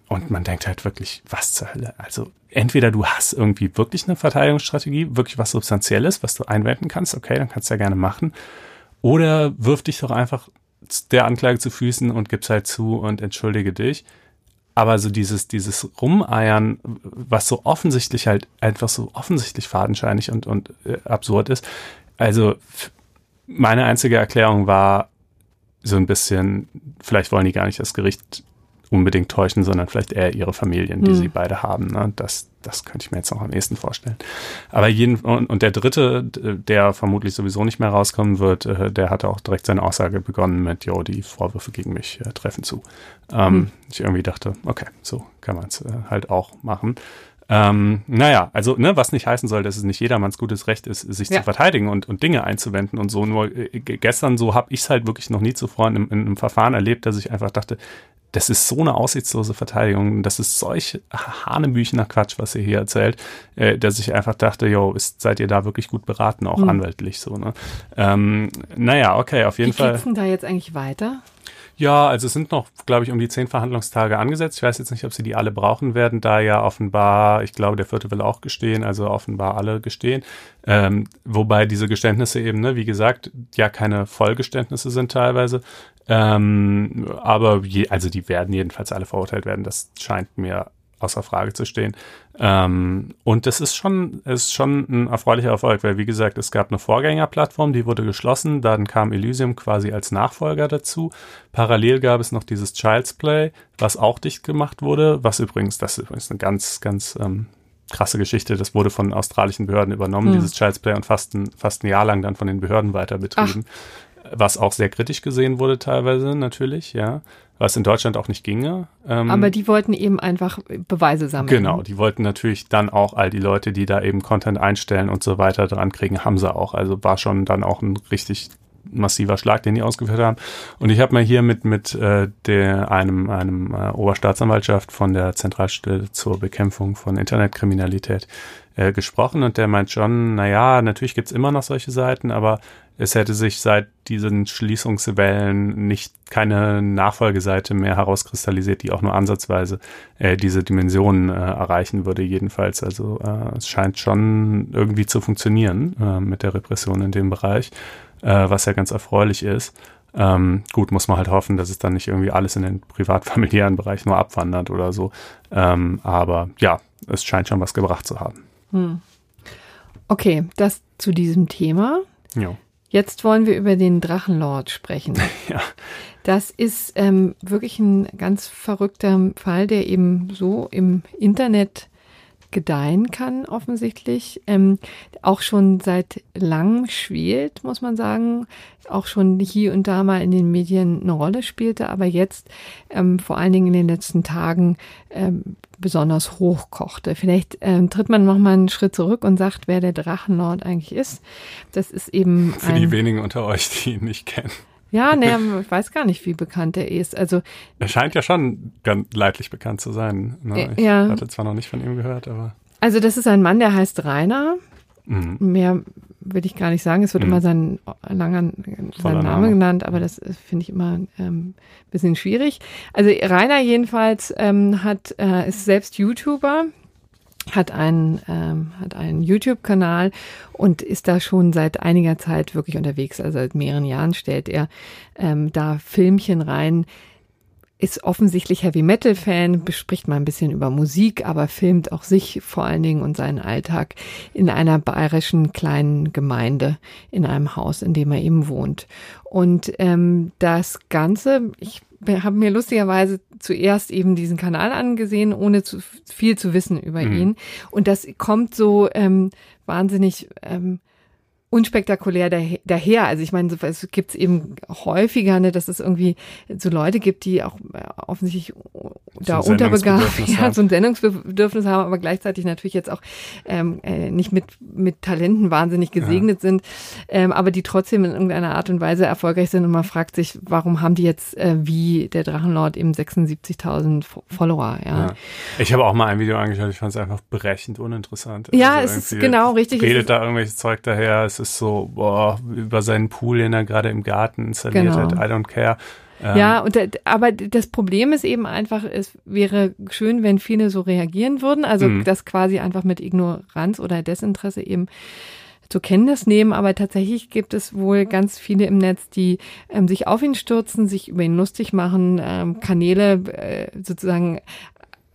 Und man denkt halt wirklich, was zur Hölle? Also entweder du hast irgendwie wirklich eine Verteidigungsstrategie, wirklich was Substanzielles, was du einwenden kannst, okay, dann kannst du ja gerne machen. Oder wirf dich doch einfach der Anklage zu Füßen und gib's halt zu und entschuldige dich. Aber so dieses, dieses Rumeiern, was so offensichtlich halt einfach so offensichtlich fadenscheinig und, und äh, absurd ist. Also meine einzige Erklärung war so ein bisschen, vielleicht wollen die gar nicht das Gericht unbedingt täuschen, sondern vielleicht eher ihre Familien, die hm. sie beide haben. Ne? Das, das könnte ich mir jetzt noch am ehesten vorstellen. Aber jeden, und, und der Dritte, der vermutlich sowieso nicht mehr rauskommen wird, der hatte auch direkt seine Aussage begonnen mit, jo, die Vorwürfe gegen mich äh, treffen zu. Ähm, hm. Ich irgendwie dachte, okay, so kann man es äh, halt auch machen. Ähm, naja, also ne, was nicht heißen soll, dass es nicht jedermanns gutes Recht ist, sich ja. zu verteidigen und, und Dinge einzuwenden und so. Nur äh, gestern so habe ich es halt wirklich noch nie zuvor in, in, in einem Verfahren erlebt, dass ich einfach dachte, das ist so eine aussichtslose Verteidigung, das ist solch hanebüchener Quatsch, was ihr hier erzählt, äh, dass ich einfach dachte, jo, ist, seid ihr da wirklich gut beraten, auch mhm. anwaltlich so, ne? Ähm, naja, okay, auf jeden Wie Fall. Wie geht's denn da jetzt eigentlich weiter? Ja, also es sind noch, glaube ich, um die zehn Verhandlungstage angesetzt. Ich weiß jetzt nicht, ob sie die alle brauchen werden, da ja offenbar, ich glaube, der Vierte will auch gestehen, also offenbar alle gestehen. Ähm, wobei diese Geständnisse eben, ne, wie gesagt, ja keine Vollgeständnisse sind teilweise. Ähm, aber je, also die werden jedenfalls alle verurteilt werden. Das scheint mir außer Frage zu stehen. Ähm, und das ist schon, ist schon ein erfreulicher Erfolg, weil wie gesagt, es gab eine Vorgängerplattform, die wurde geschlossen, dann kam Elysium quasi als Nachfolger dazu. Parallel gab es noch dieses Child's Play, was auch dicht gemacht wurde, was übrigens, das ist übrigens eine ganz, ganz ähm, krasse Geschichte, das wurde von australischen Behörden übernommen, mhm. dieses Child's Play und fast ein, fast ein Jahr lang dann von den Behörden weiter betrieben. Ach. Was auch sehr kritisch gesehen wurde teilweise, natürlich, ja. Was in Deutschland auch nicht ginge. Ähm, Aber die wollten eben einfach Beweise sammeln. Genau, die wollten natürlich dann auch all die Leute, die da eben Content einstellen und so weiter dran kriegen, haben sie auch. Also war schon dann auch ein richtig massiver Schlag, den die ausgeführt haben. Und ich habe mal hier mit, mit äh, der, einem, einem äh, Oberstaatsanwaltschaft von der Zentralstelle zur Bekämpfung von Internetkriminalität äh, gesprochen und der meint schon, naja, natürlich gibt es immer noch solche Seiten, aber es hätte sich seit diesen Schließungswellen nicht keine Nachfolgeseite mehr herauskristallisiert, die auch nur ansatzweise äh, diese Dimensionen äh, erreichen würde jedenfalls. Also äh, es scheint schon irgendwie zu funktionieren äh, mit der Repression in dem Bereich, äh, was ja ganz erfreulich ist. Ähm, gut, muss man halt hoffen, dass es dann nicht irgendwie alles in den privat-familiären Bereich nur abwandert oder so. Ähm, aber ja, es scheint schon was gebracht zu haben. Hm. Okay, das zu diesem Thema. Ja. Jetzt wollen wir über den Drachenlord sprechen. Ja. Das ist ähm, wirklich ein ganz verrückter Fall, der eben so im Internet gedeihen kann, offensichtlich. Ähm, auch schon seit langem schwelt, muss man sagen. Auch schon hier und da mal in den Medien eine Rolle spielte, aber jetzt ähm, vor allen Dingen in den letzten Tagen ähm, besonders hochkochte. Vielleicht ähm, tritt man nochmal einen Schritt zurück und sagt, wer der Drachenlord eigentlich ist. Das ist eben Für ein, die wenigen unter euch, die ihn nicht kennen. Ja, ne, ich weiß gar nicht, wie bekannt er ist. Also, er scheint ja schon ganz leidlich bekannt zu sein. Ne? Ich ja. hatte zwar noch nicht von ihm gehört, aber... Also das ist ein Mann, der heißt Rainer. Mhm. Mehr will ich gar nicht sagen. Es wird mhm. immer sein langer sein Name genannt, aber das finde ich immer ein ähm, bisschen schwierig. Also Rainer jedenfalls ähm, hat äh, ist selbst YouTuber, hat einen ähm, hat einen YouTube-Kanal und ist da schon seit einiger Zeit wirklich unterwegs. Also seit mehreren Jahren stellt er ähm, da Filmchen rein. Ist offensichtlich Heavy-Metal-Fan, bespricht mal ein bisschen über Musik, aber filmt auch sich vor allen Dingen und seinen Alltag in einer bayerischen kleinen Gemeinde, in einem Haus, in dem er eben wohnt. Und ähm, das Ganze, ich habe mir lustigerweise zuerst eben diesen Kanal angesehen, ohne zu viel zu wissen über mhm. ihn. Und das kommt so ähm, wahnsinnig... Ähm, unspektakulär daher. Also ich meine, es gibt es eben häufiger, ne, dass es irgendwie so Leute gibt, die auch offensichtlich da unterbegabt, ja, so ein Sendungsbedürfnis haben, aber gleichzeitig natürlich jetzt auch ähm, nicht mit mit Talenten wahnsinnig gesegnet ja. sind, ähm, aber die trotzdem in irgendeiner Art und Weise erfolgreich sind und man fragt sich, warum haben die jetzt äh, wie der Drachenlord eben sechsundsiebzigtausend Follower. Ja. Ja. Ich habe auch mal ein Video angeschaut, ich fand es einfach brechend uninteressant. Ja, also es ist genau richtig. Redet da irgendwelches Zeug daher, es ist so, boah, über seinen Pool, den er gerade im Garten installiert genau. hat, I don't care. Ähm. Ja, und da, aber das Problem ist eben einfach, es wäre schön, wenn viele so reagieren würden, also mhm. das quasi einfach mit Ignoranz oder Desinteresse eben zur Kenntnis nehmen, aber tatsächlich gibt es wohl ganz viele im Netz, die ähm, sich auf ihn stürzen, sich über ihn lustig machen, ähm, Kanäle äh, sozusagen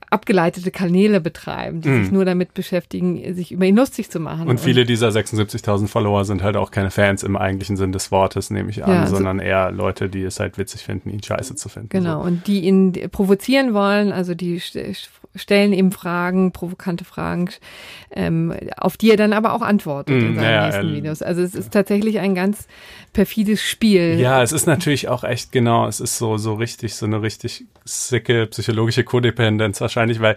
abgeleitete Kanäle betreiben, die mm. sich nur damit beschäftigen, sich über ihn lustig zu machen. Und, und viele dieser sechsundsiebzigtausend Follower sind halt auch keine Fans im eigentlichen Sinn des Wortes, nehme ich an, ja, also sondern eher Leute, die es halt witzig finden, ihn scheiße zu finden. Genau, so. Und die ihn provozieren wollen, also die stellen eben Fragen, provokante Fragen, ähm, auf die er dann aber auch antwortet mm, in seinen ja, nächsten äh, Videos. Also es ist tatsächlich ein ganz perfides Spiel. Ja, es ist natürlich auch echt, genau, es ist so so richtig, so eine richtig sicke psychologische Codependenz wahrscheinlich, weil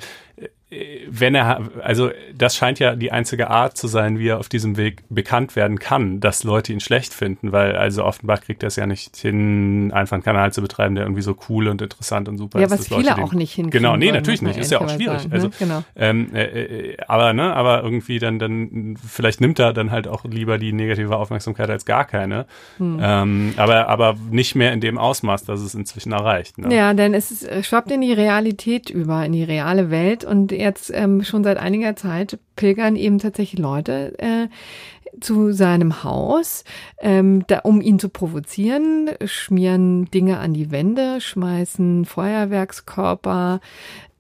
wenn er, also das scheint ja die einzige Art zu sein, wie er auf diesem Weg bekannt werden kann, dass Leute ihn schlecht finden, weil also offenbar kriegt er es ja nicht hin, einfach einen Kanal zu betreiben, der irgendwie so cool und interessant und super ja, ist. Ja, was viele Leute, auch nicht hinkriegen. Genau, nee, natürlich nicht, ist ja auch schwierig. Sagen, ne? Also, genau. ähm, äh, aber, ne, aber irgendwie dann, dann, vielleicht nimmt er dann halt auch lieber die negative Aufmerksamkeit als gar keine, hm. ähm, aber, aber nicht mehr in dem Ausmaß, dass es inzwischen erreicht. Ne? Ja, denn es schwappt in die Realität über, in die reale Welt, und jetzt ähm, schon seit einiger Zeit pilgern eben tatsächlich Leute äh, zu seinem Haus, ähm, da, um ihn zu provozieren, schmieren Dinge an die Wände, schmeißen Feuerwerkskörper,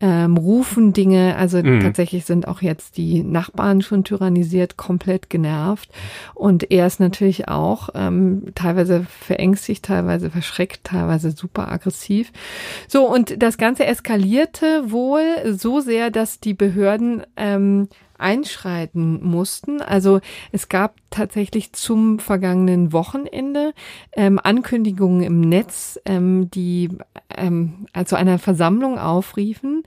ähm, rufen Dinge. Also mhm. tatsächlich sind auch jetzt die Nachbarn schon tyrannisiert, komplett genervt. Und er ist natürlich auch ähm, teilweise verängstigt, teilweise verschreckt, teilweise super aggressiv. So, und das Ganze eskalierte wohl so sehr, dass die Behörden ähm, einschreiten mussten. Also es gab tatsächlich zum vergangenen Wochenende ähm, Ankündigungen im Netz, ähm, die ähm, zu einer Versammlung aufriefen,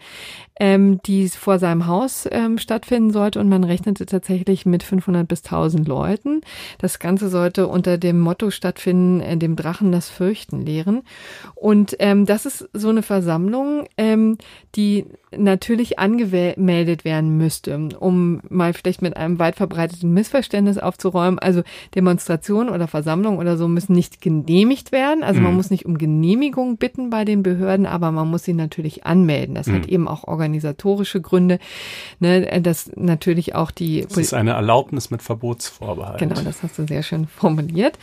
ähm, die vor seinem Haus ähm, stattfinden sollte, und man rechnete tatsächlich mit fünfhundert bis tausend Leuten. Das Ganze sollte unter dem Motto stattfinden, äh, dem Drachen das Fürchten lehren. Und ähm, das ist so eine Versammlung, ähm, die natürlich angemeldet werden müsste, um mal vielleicht mit einem weit verbreiteten Missverständnis aufzuräumen. Also Demonstrationen oder Versammlungen oder so müssen nicht genehmigt werden. Also mhm. man muss nicht um Genehmigung bitten bei den Behörden, aber man muss sie natürlich anmelden. Das mhm. hat eben auch organisatorische Gründe, ne, dass natürlich auch die... Das ist eine Erlaubnis mit Verbotsvorbehalt. Genau, das hast du sehr schön formuliert.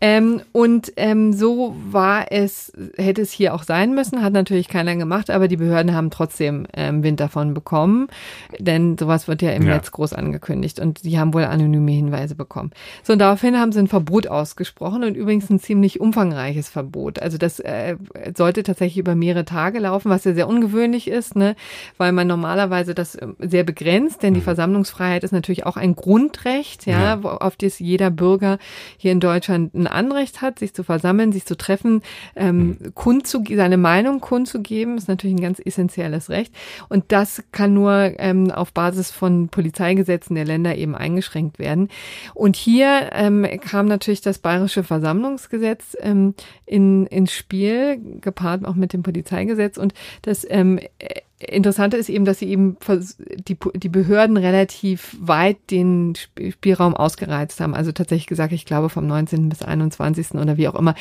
Ähm, und ähm, so war es, hätte es hier auch sein müssen, hat natürlich keiner gemacht, aber die Behörden haben trotzdem ähm, Wind davon bekommen, denn sowas wird ja im ja. Netz groß angekündigt, und die haben wohl anonyme Hinweise bekommen. So, und daraufhin haben sie ein Verbot ausgesprochen, und übrigens ein ziemlich umfangreiches Verbot. Also das äh, sollte tatsächlich über mehrere Tage laufen, was ja sehr ungewöhnlich ist, ne, weil man normalerweise das sehr begrenzt, denn die Versammlungsfreiheit ist natürlich auch ein Grundrecht, ja, ja. auf das jeder Bürger hier in Deutschland ein Anrecht hat, sich zu versammeln, sich zu treffen, ähm, kundzuge- seine Meinung kundzugeben, ist natürlich ein ganz essentielles Recht. Und das kann nur ähm, auf Basis von Polizeigesetzen der Länder eben eingeschränkt werden. Und hier ähm, kam natürlich das Bayerische Versammlungsgesetz ähm, in, ins Spiel, gepaart auch mit dem Polizeigesetz. Und das ähm, Interessante ist eben, dass sie eben die, die Behörden relativ weit den Spielraum ausgereizt haben. Also tatsächlich gesagt, ich glaube vom neunzehnten bis einundzwanzigsten oder wie auch immer,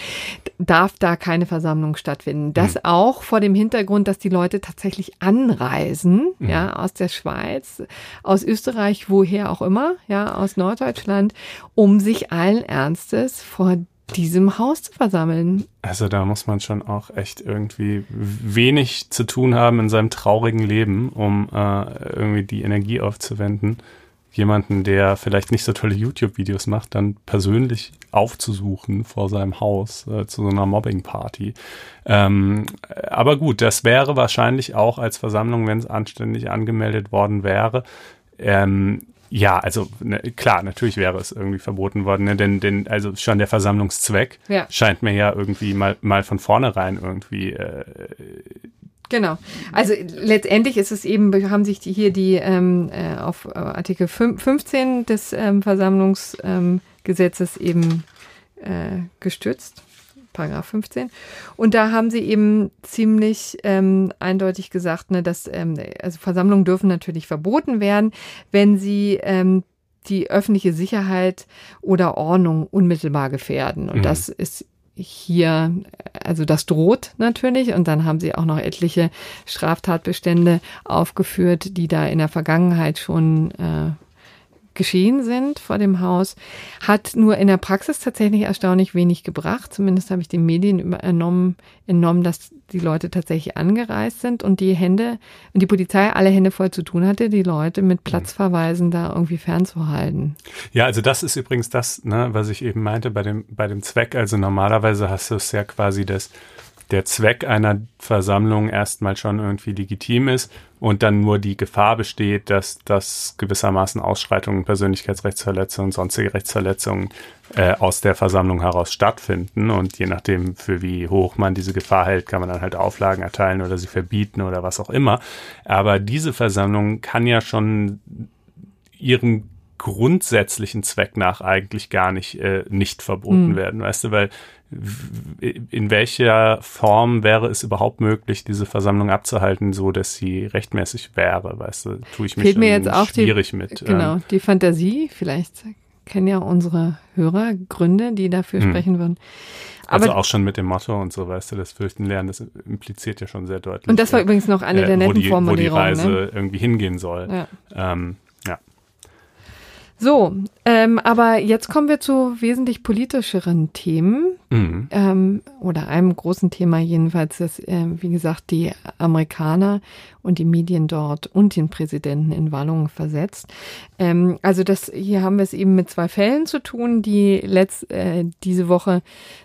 darf da keine Versammlung stattfinden. Das auch vor dem Hintergrund, dass die Leute tatsächlich anreisen, ja, ja aus der Schweiz, aus Österreich, woher auch immer, ja, aus Norddeutschland, um sich allen Ernstes vor diesem Haus zu versammeln. Also da muss man schon auch echt irgendwie wenig zu tun haben in seinem traurigen Leben, um äh, irgendwie die Energie aufzuwenden, jemanden, der vielleicht nicht so tolle YouTube-Videos macht, dann persönlich aufzusuchen vor seinem Haus äh, zu so einer Mobbing-Party. Ähm, aber gut, das wäre wahrscheinlich auch als Versammlung, wenn es anständig angemeldet worden wäre, ähm, ja, also ne, klar, natürlich wäre es irgendwie verboten worden, ne, denn, denn also schon der Versammlungszweck ja. scheint mir ja irgendwie mal, mal von vornherein irgendwie äh, genau. Also letztendlich ist es eben, haben sich die hier die ähm, auf Artikel fünfzehn des ähm, Versammlungsgesetzes ähm, eben äh, gestützt. Paragraph fünfzehn. Und da haben sie eben ziemlich ähm, eindeutig gesagt, ne, dass ähm, also Versammlungen dürfen natürlich verboten werden, wenn sie ähm, die öffentliche Sicherheit oder Ordnung unmittelbar gefährden. Und mhm. das ist hier, also das droht natürlich. Und dann haben sie auch noch etliche Straftatbestände aufgeführt, die da in der Vergangenheit schon äh, geschehen sind vor dem Haus, hat nur in der Praxis tatsächlich erstaunlich wenig gebracht. Zumindest habe ich den Medien entnommen, entnommen, dass die Leute tatsächlich angereist sind und die Hände und die Polizei alle Hände voll zu tun hatte, die Leute mit Platzverweisen da irgendwie fernzuhalten. Ja, also das ist übrigens das, ne, was ich eben meinte bei dem bei dem Zweck. Also normalerweise hast du es ja quasi das der Zweck einer Versammlung erstmal schon irgendwie legitim ist und dann nur die Gefahr besteht, dass das gewissermaßen Ausschreitungen, Persönlichkeitsrechtsverletzungen, sonstige Rechtsverletzungen äh, aus der Versammlung heraus stattfinden. Und je nachdem, für wie hoch man diese Gefahr hält, kann man dann halt Auflagen erteilen oder sie verbieten oder was auch immer. Aber diese Versammlung kann ja schon ihrem grundsätzlichen Zweck nach eigentlich gar nicht äh, nicht verboten mhm. werden, weißt du, weil in welcher Form wäre es überhaupt möglich, diese Versammlung abzuhalten, so dass sie rechtmäßig wäre, weißt du, tue ich mich mir jetzt auch schwierig die, mit. Genau, ähm, die Fantasie, vielleicht kennen ja unsere Hörer Gründe, die dafür mh. sprechen würden. Aber also auch schon mit dem Motto und so, weißt du, das Fürchten lernen, das impliziert ja schon sehr deutlich. Und das war äh, übrigens noch eine äh, der netten Formulierungen. Wo die Reise ne? irgendwie hingehen soll. Ja. Ähm, ja. So, ähm, aber jetzt kommen wir zu wesentlich politischeren Themen mhm. ähm, oder einem großen Thema jedenfalls, das, äh, wie gesagt, die Amerikaner und die Medien dort und den Präsidenten in Wallungen versetzt. Ähm, also das hier haben wir es eben mit zwei Fällen zu tun, die letzt, äh, diese Woche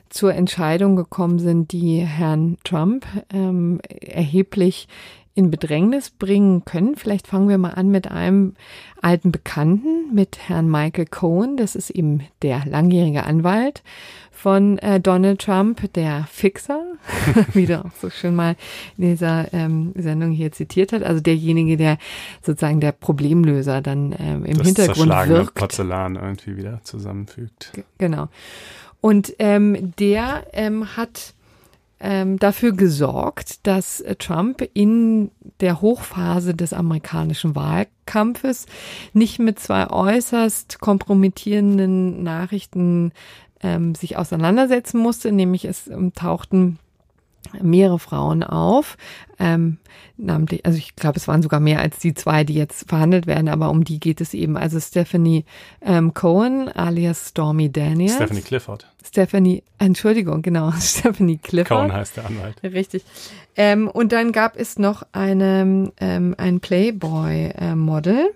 zur Entscheidung gekommen sind, die Herrn Trump ähm, erheblich in Bedrängnis bringen können. Vielleicht fangen wir mal an mit einem alten Bekannten, mit Herrn Michael Cohen. Das ist eben der langjährige Anwalt von äh, Donald Trump, der Fixer, wie der auch so schön mal in dieser ähm, Sendung hier zitiert hat. Also derjenige, der sozusagen der Problemlöser dann ähm, im das Hintergrund wirkt. Das Porzellan irgendwie wieder zusammenfügt. G- genau. Und ähm, der ähm, hat dafür gesorgt, dass Trump in der Hochphase des amerikanischen Wahlkampfes nicht mit zwei äußerst kompromittierenden Nachrichten ähm, sich auseinandersetzen musste, nämlich es ähm, tauchten mehrere Frauen auf, ähm, namentlich, also ich glaube, es waren sogar mehr als die zwei, die jetzt verhandelt werden, aber um die geht es eben. Also Stephanie ähm, Cohen alias Stormy Daniels. Stephanie Clifford. Stephanie, Entschuldigung, genau, Stephanie Clifford. Cohen heißt der Anwalt. Richtig. Ähm, und dann gab es noch eine, ähm, ein Playboy-Model.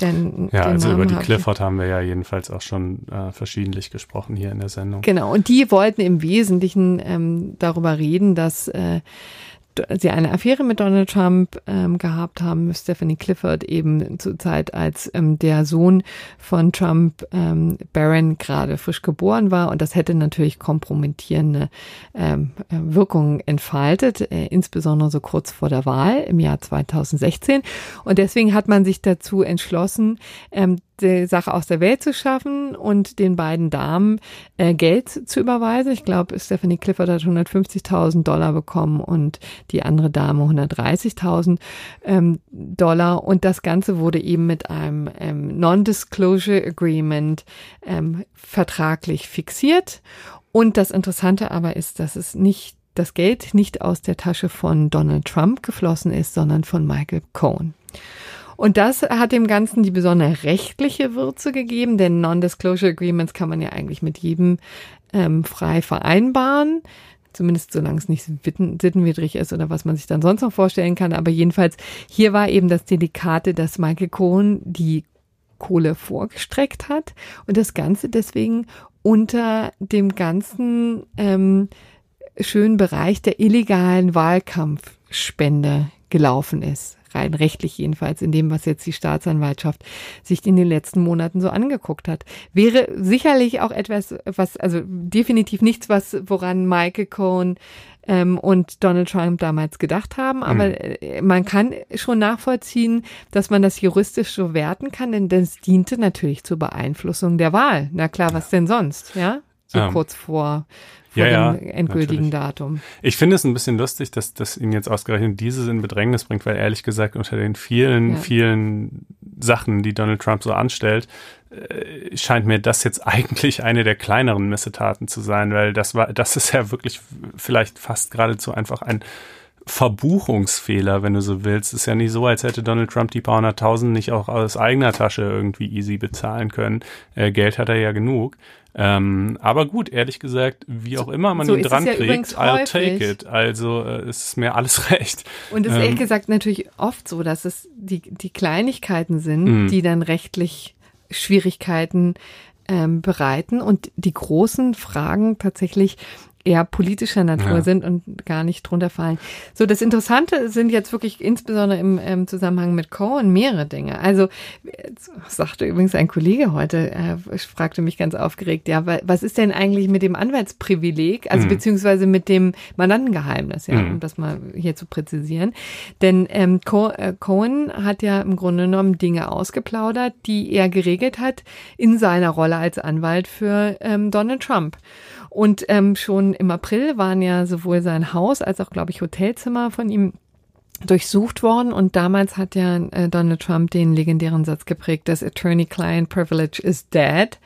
Den, ja, den also Namen über die haben Clifford wir. haben wir ja jedenfalls auch schon äh, verschiedentlich gesprochen hier in der Sendung. Genau, und die wollten im Wesentlichen ähm, darüber reden, dass äh, sie eine Affäre mit Donald Trump ähm, gehabt haben. Stephanie Clifford eben zur Zeit, als ähm, der Sohn von Trump, ähm, Barron, gerade frisch geboren war. Und das hätte natürlich kompromittierende ähm, Wirkungen entfaltet, äh, insbesondere so kurz vor der Wahl im Jahr zweitausendsechzehn. Und deswegen hat man sich dazu entschlossen, ähm, die Sache aus der Welt zu schaffen und den beiden Damen äh, Geld zu überweisen. Ich glaube, Stephanie Clifford hat hundertfünfzigtausend Dollar bekommen und die andere Dame hundertdreißigtausend ähm, Dollar. Und das Ganze wurde eben mit einem ähm, Non-Disclosure Agreement ähm, vertraglich fixiert. Und das Interessante aber ist, dass es nicht das Geld nicht aus der Tasche von Donald Trump geflossen ist, sondern von Michael Cohen. Und das hat dem Ganzen die besondere rechtliche Würze gegeben, denn Non-Disclosure Agreements kann man ja eigentlich mit jedem ähm, frei vereinbaren, zumindest solange es nicht sittenwidrig ist oder was man sich dann sonst noch vorstellen kann. Aber jedenfalls, hier war eben das Delikate, dass Michael Cohen die Kohle vorgestreckt hat und das Ganze deswegen unter dem ganzen ähm, schönen Bereich der illegalen Wahlkampfspende gelaufen ist. Rein rechtlich jedenfalls, in dem, was jetzt die Staatsanwaltschaft sich in den letzten Monaten so angeguckt hat. Wäre sicherlich auch etwas, was, also definitiv nichts, was, woran Michael Cohen ähm, und Donald Trump damals gedacht haben, aber mhm. man kann schon nachvollziehen, dass man das juristisch so werten kann, denn das diente natürlich zur Beeinflussung der Wahl. Na klar, was denn sonst, ja? So um. kurz vor... Vor ja, dem endgültigen ja, Datum. Ich finde es ein bisschen lustig, dass das ihn jetzt ausgerechnet dieses in Bedrängnis bringt, weil ehrlich gesagt unter den vielen, ja. vielen Sachen, die Donald Trump so anstellt, äh, scheint mir das jetzt eigentlich eine der kleineren Missetaten zu sein, weil das war, das ist ja wirklich vielleicht fast geradezu einfach ein Verbuchungsfehler, wenn du so willst. Ist ja nicht so, als hätte Donald Trump die paar hunderttausend nicht auch aus eigener Tasche irgendwie easy bezahlen können. Äh, Geld hat er ja genug. Ähm, aber gut, ehrlich gesagt, wie auch immer man so ihn dran ja kriegt, I'll take it. Also äh, ist mir alles recht. Und es ist ähm, ehrlich gesagt natürlich oft so, dass es die, die Kleinigkeiten sind, mh. die dann rechtlich Schwierigkeiten ähm, bereiten und die großen Fragen tatsächlich eher politischer Natur ja. sind und gar nicht drunter fallen. So, das Interessante sind jetzt wirklich insbesondere im ähm, Zusammenhang mit Cohen mehrere Dinge. Also, sagte übrigens ein Kollege heute, äh, fragte mich ganz aufgeregt, ja, was ist denn eigentlich mit dem Anwaltsprivileg, also mhm. beziehungsweise mit dem Mandantengeheimnis, ja, mhm. um das mal hier zu präzisieren. Denn ähm, Co- äh, Cohen hat ja im Grunde genommen Dinge ausgeplaudert, die er geregelt hat in seiner Rolle als Anwalt für ähm, Donald Trump. Und ähm, schon im April waren ja sowohl sein Haus als auch, glaube ich, Hotelzimmer von ihm durchsucht worden. Und damals hat ja äh, Donald Trump den legendären Satz geprägt, das Attorney-Client-Privilege is dead.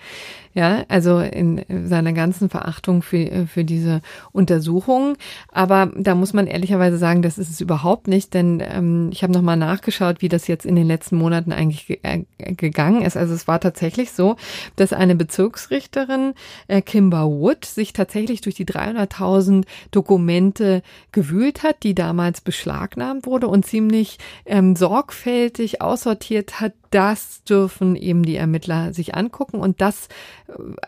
Ja, also in seiner ganzen Verachtung für, für diese Untersuchung. Aber da muss man ehrlicherweise sagen, das ist es überhaupt nicht, denn ähm, ich habe nochmal nachgeschaut, wie das jetzt in den letzten Monaten eigentlich ge- äh, gegangen ist. Also es war tatsächlich so, dass eine Bezirksrichterin, äh, Kimber Wood, sich tatsächlich durch die dreihunderttausend Dokumente gewühlt hat, die damals beschlagnahmt wurde und ziemlich ähm, sorgfältig aussortiert hat. Das dürfen eben die Ermittler sich angucken und das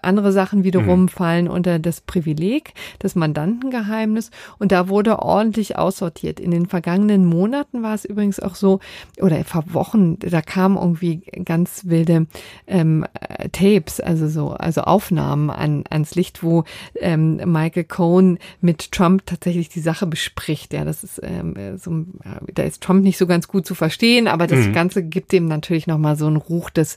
andere Sachen wiederum mhm. fallen unter das Privileg, das Mandantengeheimnis und da wurde ordentlich aussortiert. In den vergangenen Monaten war es übrigens auch so, oder vor Wochen, da kamen irgendwie ganz wilde ähm, Tapes, also so, also Aufnahmen an, ans Licht, wo ähm, Michael Cohen mit Trump tatsächlich die Sache bespricht. Ja, das ist ähm, so, da ist Trump nicht so ganz gut zu verstehen, aber das mhm. Ganze gibt dem natürlich noch nochmal so ein Ruch des,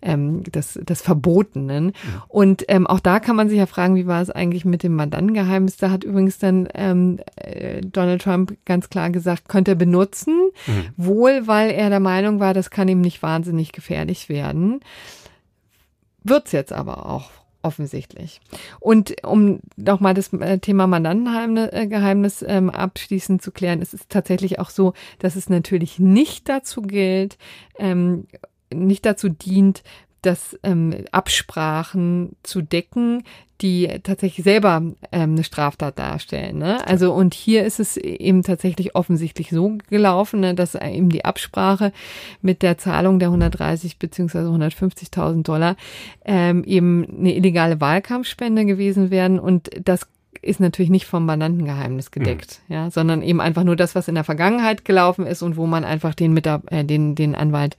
ähm, des, des Verbotenen. Mhm. Und ähm, auch da kann man sich ja fragen, wie war es eigentlich mit dem Mandantengeheimnis? Da hat übrigens dann ähm, Donald Trump ganz klar gesagt, könnte er benutzen, mhm. wohl weil er der Meinung war, das kann ihm nicht wahnsinnig gefährlich werden. Wird's jetzt aber auch. Offensichtlich. Und um nochmal das Thema Mandantengeheimnis ähm, abschließend zu klären, es ist tatsächlich auch so, dass es natürlich nicht dazu gilt, ähm, nicht dazu dient, dass ähm, Absprachen zu decken, die tatsächlich selber ähm, eine Straftat darstellen. Ne? Also und hier ist es eben tatsächlich offensichtlich so gelaufen, ne, dass eben die Absprache mit der Zahlung der hundertdreißig bzw. hundertfünfzigtausend Dollar ähm, eben eine illegale Wahlkampfspende gewesen wären und das ist natürlich nicht vom Mandantengeheimnis gedeckt, mhm. ja, sondern eben einfach nur das, was in der Vergangenheit gelaufen ist und wo man einfach den, Mitab- äh, den, den Anwalt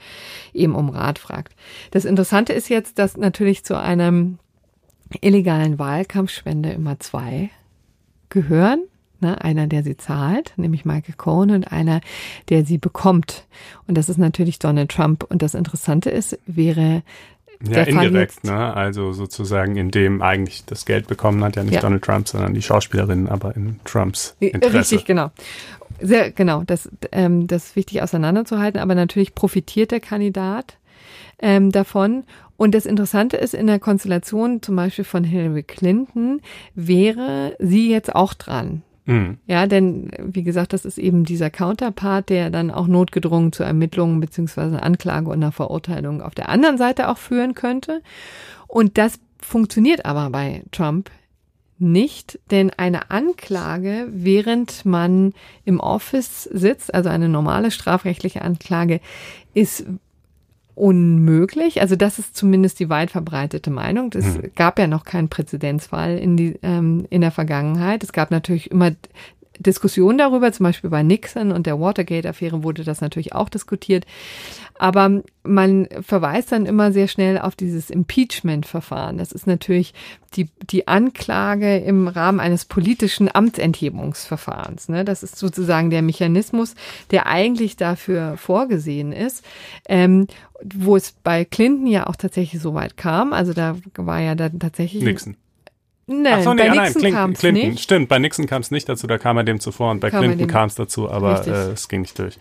eben um Rat fragt. Das Interessante ist jetzt, dass natürlich zu einem illegalen Wahlkampfspende immer zwei gehören. Ne, einer, der sie zahlt, nämlich Michael Cohen und einer, der sie bekommt. Und das ist natürlich Donald Trump. Und das Interessante ist, wäre ja, indirekt, ne? Also sozusagen, indem eigentlich das Geld bekommen hat, ja nicht ja. Donald Trump, sondern die Schauspielerin, aber in Trumps Interesse. Richtig, genau. Sehr genau, das, ähm, das ist wichtig auseinanderzuhalten, aber natürlich profitiert der Kandidat ähm, davon. Und das Interessante ist, in der Konstellation zum Beispiel von Hillary Clinton wäre sie jetzt auch dran. Ja, denn wie gesagt, das ist eben dieser Counterpart, der dann auch notgedrungen zu Ermittlungen bzw. Anklage und einer Verurteilung auf der anderen Seite auch führen könnte. Und das funktioniert aber bei Trump nicht, denn eine Anklage, während man im Office sitzt, also eine normale strafrechtliche Anklage, ist unmöglich. Also das ist zumindest die weit verbreitete Meinung. Es gab ja noch keinen Präzedenzfall in, die, ähm, in der Vergangenheit. Es gab natürlich immer Diskussionen darüber, zum Beispiel bei Nixon und der Watergate-Affäre wurde das natürlich auch diskutiert. Aber man verweist dann immer sehr schnell auf dieses Impeachment-Verfahren. Das ist natürlich die, die Anklage im Rahmen eines politischen Amtsenthebungsverfahrens. Ne? Das ist sozusagen der Mechanismus, der eigentlich dafür vorgesehen ist, ähm, wo es bei Clinton ja auch tatsächlich so weit kam. Also da war ja dann tatsächlich Nixon. Nein, Ach so, nee, bei Nixon nein, Clinton, kam's Clinton, nicht. Stimmt, bei Nixon kam es nicht dazu, da kam er dem zuvor und bei kam Clinton kam es dazu, aber äh, es ging nicht durch.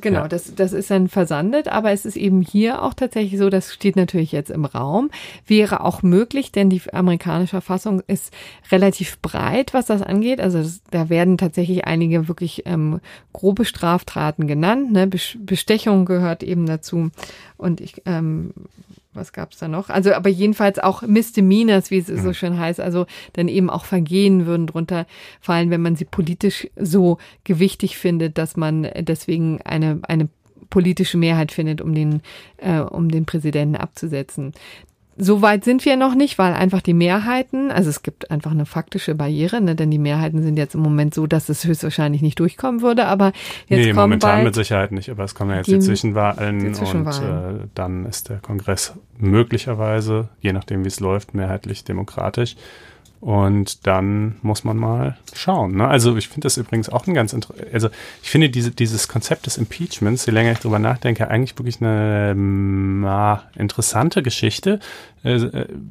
Genau, ja. das, das ist dann versandet, aber es ist eben hier auch tatsächlich so, das steht natürlich jetzt im Raum, wäre auch möglich, denn die amerikanische Verfassung ist relativ breit, was das angeht, also das, da werden tatsächlich einige wirklich ähm, grobe Straftaten genannt, ne? Bestechung gehört eben dazu und ich... Ähm, Was gab's da noch? Also, aber jedenfalls auch Misdemeanors, wie es so schön heißt, also dann eben auch Vergehen würden drunter fallen, wenn man sie politisch so gewichtig findet, dass man deswegen eine, eine politische Mehrheit findet, um den, äh, um den Präsidenten abzusetzen. So weit sind wir noch nicht, weil einfach die Mehrheiten, also es gibt einfach eine faktische Barriere, ne, denn die Mehrheiten sind jetzt im Moment so, dass es höchstwahrscheinlich nicht durchkommen würde, aber jetzt nee, kommen momentan mit Sicherheit nicht, aber es kommen ja jetzt die, die Zwischenwahlen die Zwischenwahlen. und äh, dann ist der Kongress möglicherweise, je nachdem wie es läuft, mehrheitlich demokratisch. Und dann muss man mal schauen. Ne? Also ich finde das übrigens auch ein ganz, inter- also ich finde diese, dieses Konzept des Impeachments, je länger ich drüber nachdenke, eigentlich wirklich eine na, interessante Geschichte, äh,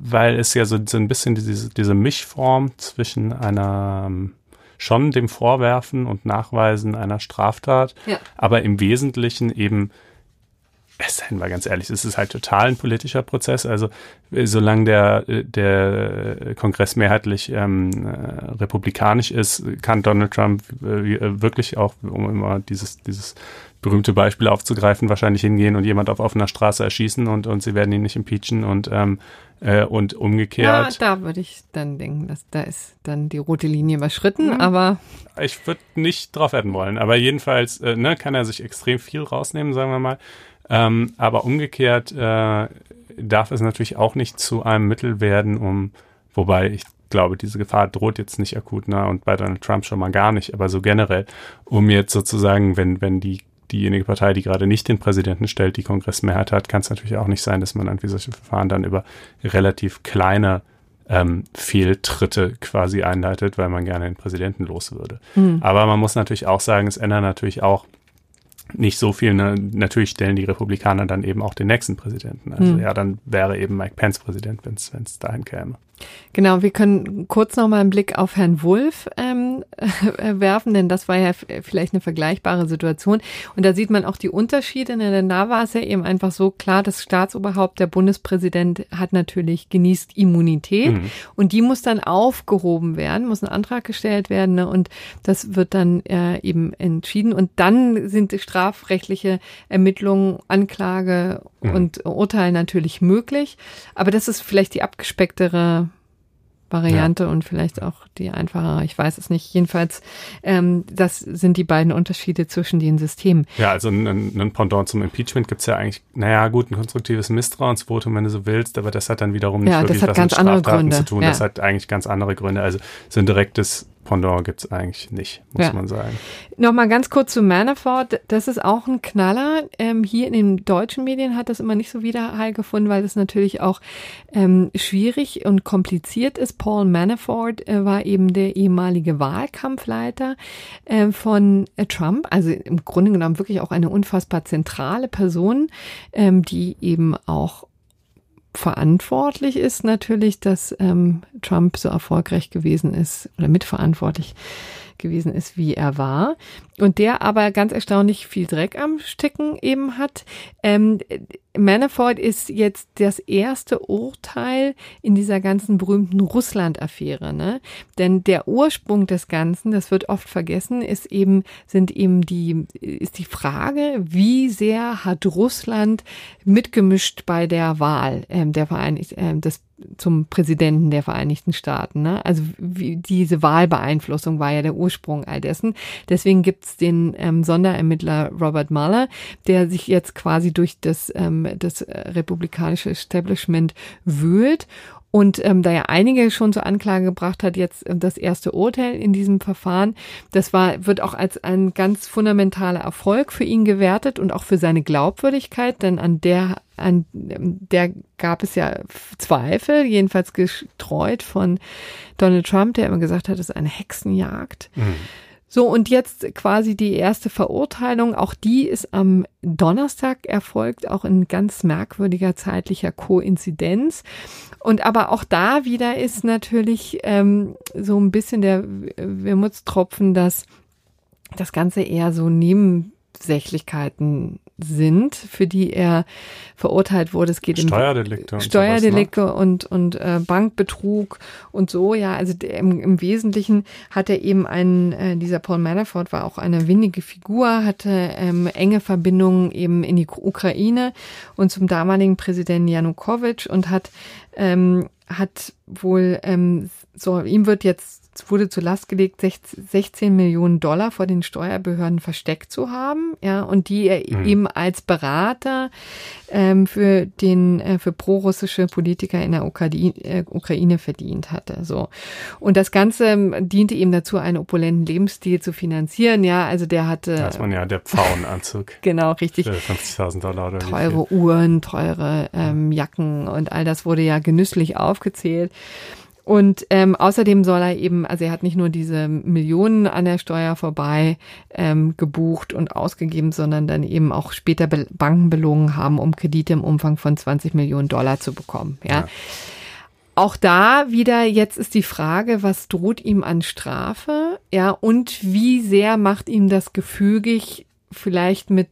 weil es ja so, so ein bisschen diese, diese Mischform zwischen einer, schon dem Vorwerfen und Nachweisen einer Straftat, ja. aber im Wesentlichen eben, seien wir ganz ehrlich, es ist halt total ein politischer Prozess. Also solange der, der Kongress mehrheitlich ähm, republikanisch ist, kann Donald Trump äh, wirklich auch, um immer dieses, dieses berühmte Beispiel aufzugreifen, wahrscheinlich hingehen und jemand auf offener Straße erschießen und, und sie werden ihn nicht impeachen und, ähm, äh, und umgekehrt. Na, da würde ich dann denken, dass da ist dann die rote Linie überschritten, mhm. aber... Ich würde nicht drauf wetten wollen, aber jedenfalls äh, ne, kann er sich extrem viel rausnehmen, sagen wir mal. Ähm, aber umgekehrt äh, darf es natürlich auch nicht zu einem Mittel werden, um, wobei ich glaube, diese Gefahr droht jetzt nicht akut, ne, und bei Donald Trump schon mal gar nicht, aber so generell, um jetzt sozusagen, wenn, wenn die, diejenige Partei, die gerade nicht den Präsidenten stellt, die Kongressmehrheit hat, kann es natürlich auch nicht sein, dass man irgendwie solche Verfahren dann über relativ kleine ähm, Fehltritte quasi einleitet, weil man gerne den Präsidenten los würde. Mhm. Aber man muss natürlich auch sagen, es ändert natürlich auch nicht so viel, ne? Natürlich stellen die Republikaner dann eben auch den nächsten Präsidenten. Also hm. ja, dann wäre eben Mike Pence Präsident, wenn es dahin käme. Genau, wir können kurz nochmal einen Blick auf Herrn Wulff ähm, äh, werfen, denn das war ja f- vielleicht eine vergleichbare Situation. Und da sieht man auch die Unterschiede, denn da war es ja eben einfach so klar, das Staatsoberhaupt, der Bundespräsident, hat natürlich genießt Immunität mhm. und die muss dann aufgehoben werden, muss ein Antrag gestellt werden, ne, und das wird dann äh, eben entschieden. Und dann sind strafrechtliche Ermittlungen, Anklage mhm. und Urteil natürlich möglich, aber das ist vielleicht die abgespecktere Variante ja. und vielleicht auch die einfachere, ich weiß es nicht. Jedenfalls, ähm, das sind die beiden Unterschiede zwischen den Systemen. Ja, also ein, ein Pendant zum Impeachment gibt es ja eigentlich, naja gut, ein konstruktives Misstrauensvotum, wenn du so willst, aber das hat dann wiederum nicht ja, wirklich was mit Straftaten zu tun. Ja. Das hat eigentlich ganz andere Gründe. Also so ein direktes Pendant gibt es eigentlich nicht, muss ja. man sagen. Nochmal ganz kurz zu Manafort. Das ist auch ein Knaller. Ähm, hier in den deutschen Medien hat das immer nicht so Widerhall gefunden, weil das natürlich auch ähm, schwierig und kompliziert ist. Paul Manafort äh, war eben der ehemalige Wahlkampfleiter äh, von äh, Trump. Also im Grunde genommen wirklich auch eine unfassbar zentrale Person, ähm, die eben auch verantwortlich ist natürlich, dass ähm, Trump so erfolgreich gewesen ist oder mitverantwortlich gewesen ist, wie er war. Und der aber ganz erstaunlich viel Dreck am Stecken eben hat. Ähm, Manafort ist jetzt das erste Urteil in dieser ganzen berühmten Russland-Affäre, ne? Denn der Ursprung des Ganzen, das wird oft vergessen, ist eben, sind eben die, ist die Frage, wie sehr hat Russland mitgemischt bei der Wahl ähm, der Vereinigten, ähm, des zum Präsidenten der Vereinigten Staaten, ne? Also wie, diese Wahlbeeinflussung war ja der Ursprung all dessen. Deswegen gibt's den ähm, Sonderermittler Robert Mueller, der sich jetzt quasi durch das, ähm, das republikanische Establishment wühlt. Und ähm, da ja einige schon zur Anklage gebracht hat, jetzt ähm, das erste Urteil in diesem Verfahren, das war wird auch als ein ganz fundamentaler Erfolg für ihn gewertet und auch für seine Glaubwürdigkeit, denn an der an der gab es ja Zweifel, jedenfalls gestreut von Donald Trump, der immer gesagt hat, es ist eine Hexenjagd. Mhm. So, und jetzt quasi die erste Verurteilung, auch die ist am Donnerstag erfolgt, auch in ganz merkwürdiger zeitlicher Koinzidenz. Und aber auch da wieder ist natürlich ähm, so ein bisschen der Wermutstropfen, dass das Ganze eher so Nebensächlichkeiten sind, für die er verurteilt wurde. Es geht um Steuerdelikte, um Steuerdelikte sowas, ne? und, und äh, Bankbetrug und so. Ja, also der, im, im Wesentlichen hat er eben einen, äh, dieser Paul Manafort war auch eine windige Figur, hatte ähm, enge Verbindungen eben in die Ukraine und zum damaligen Präsidenten Janukowitsch und hat, ähm, hat wohl, ähm, so ihm wird jetzt wurde zur Last gelegt, sechzehn Millionen Dollar vor den Steuerbehörden versteckt zu haben, ja, und die er mhm. eben als Berater ähm, für den äh, für prorussische Politiker in der Ukraine, äh, Ukraine verdient hatte. So, und das Ganze diente ihm dazu, einen opulenten Lebensstil zu finanzieren. Ja, also der hatte. Da ist man ja der Pfauenanzug. Genau, richtig. fünfzigtausend Dollar oder teure Uhren, teure ähm, Jacken und all das wurde ja genüsslich aufgezählt. Und ähm, außerdem soll er eben, also er hat nicht nur diese Millionen an der Steuer vorbei ähm, gebucht und ausgegeben, sondern dann eben auch später Be- Banken belogen haben, um Kredite im Umfang von zwanzig Millionen Dollar zu bekommen. Ja. ja. Auch da wieder, jetzt ist die Frage, was droht ihm an Strafe? Ja, und wie sehr macht ihm das gefügig, vielleicht mit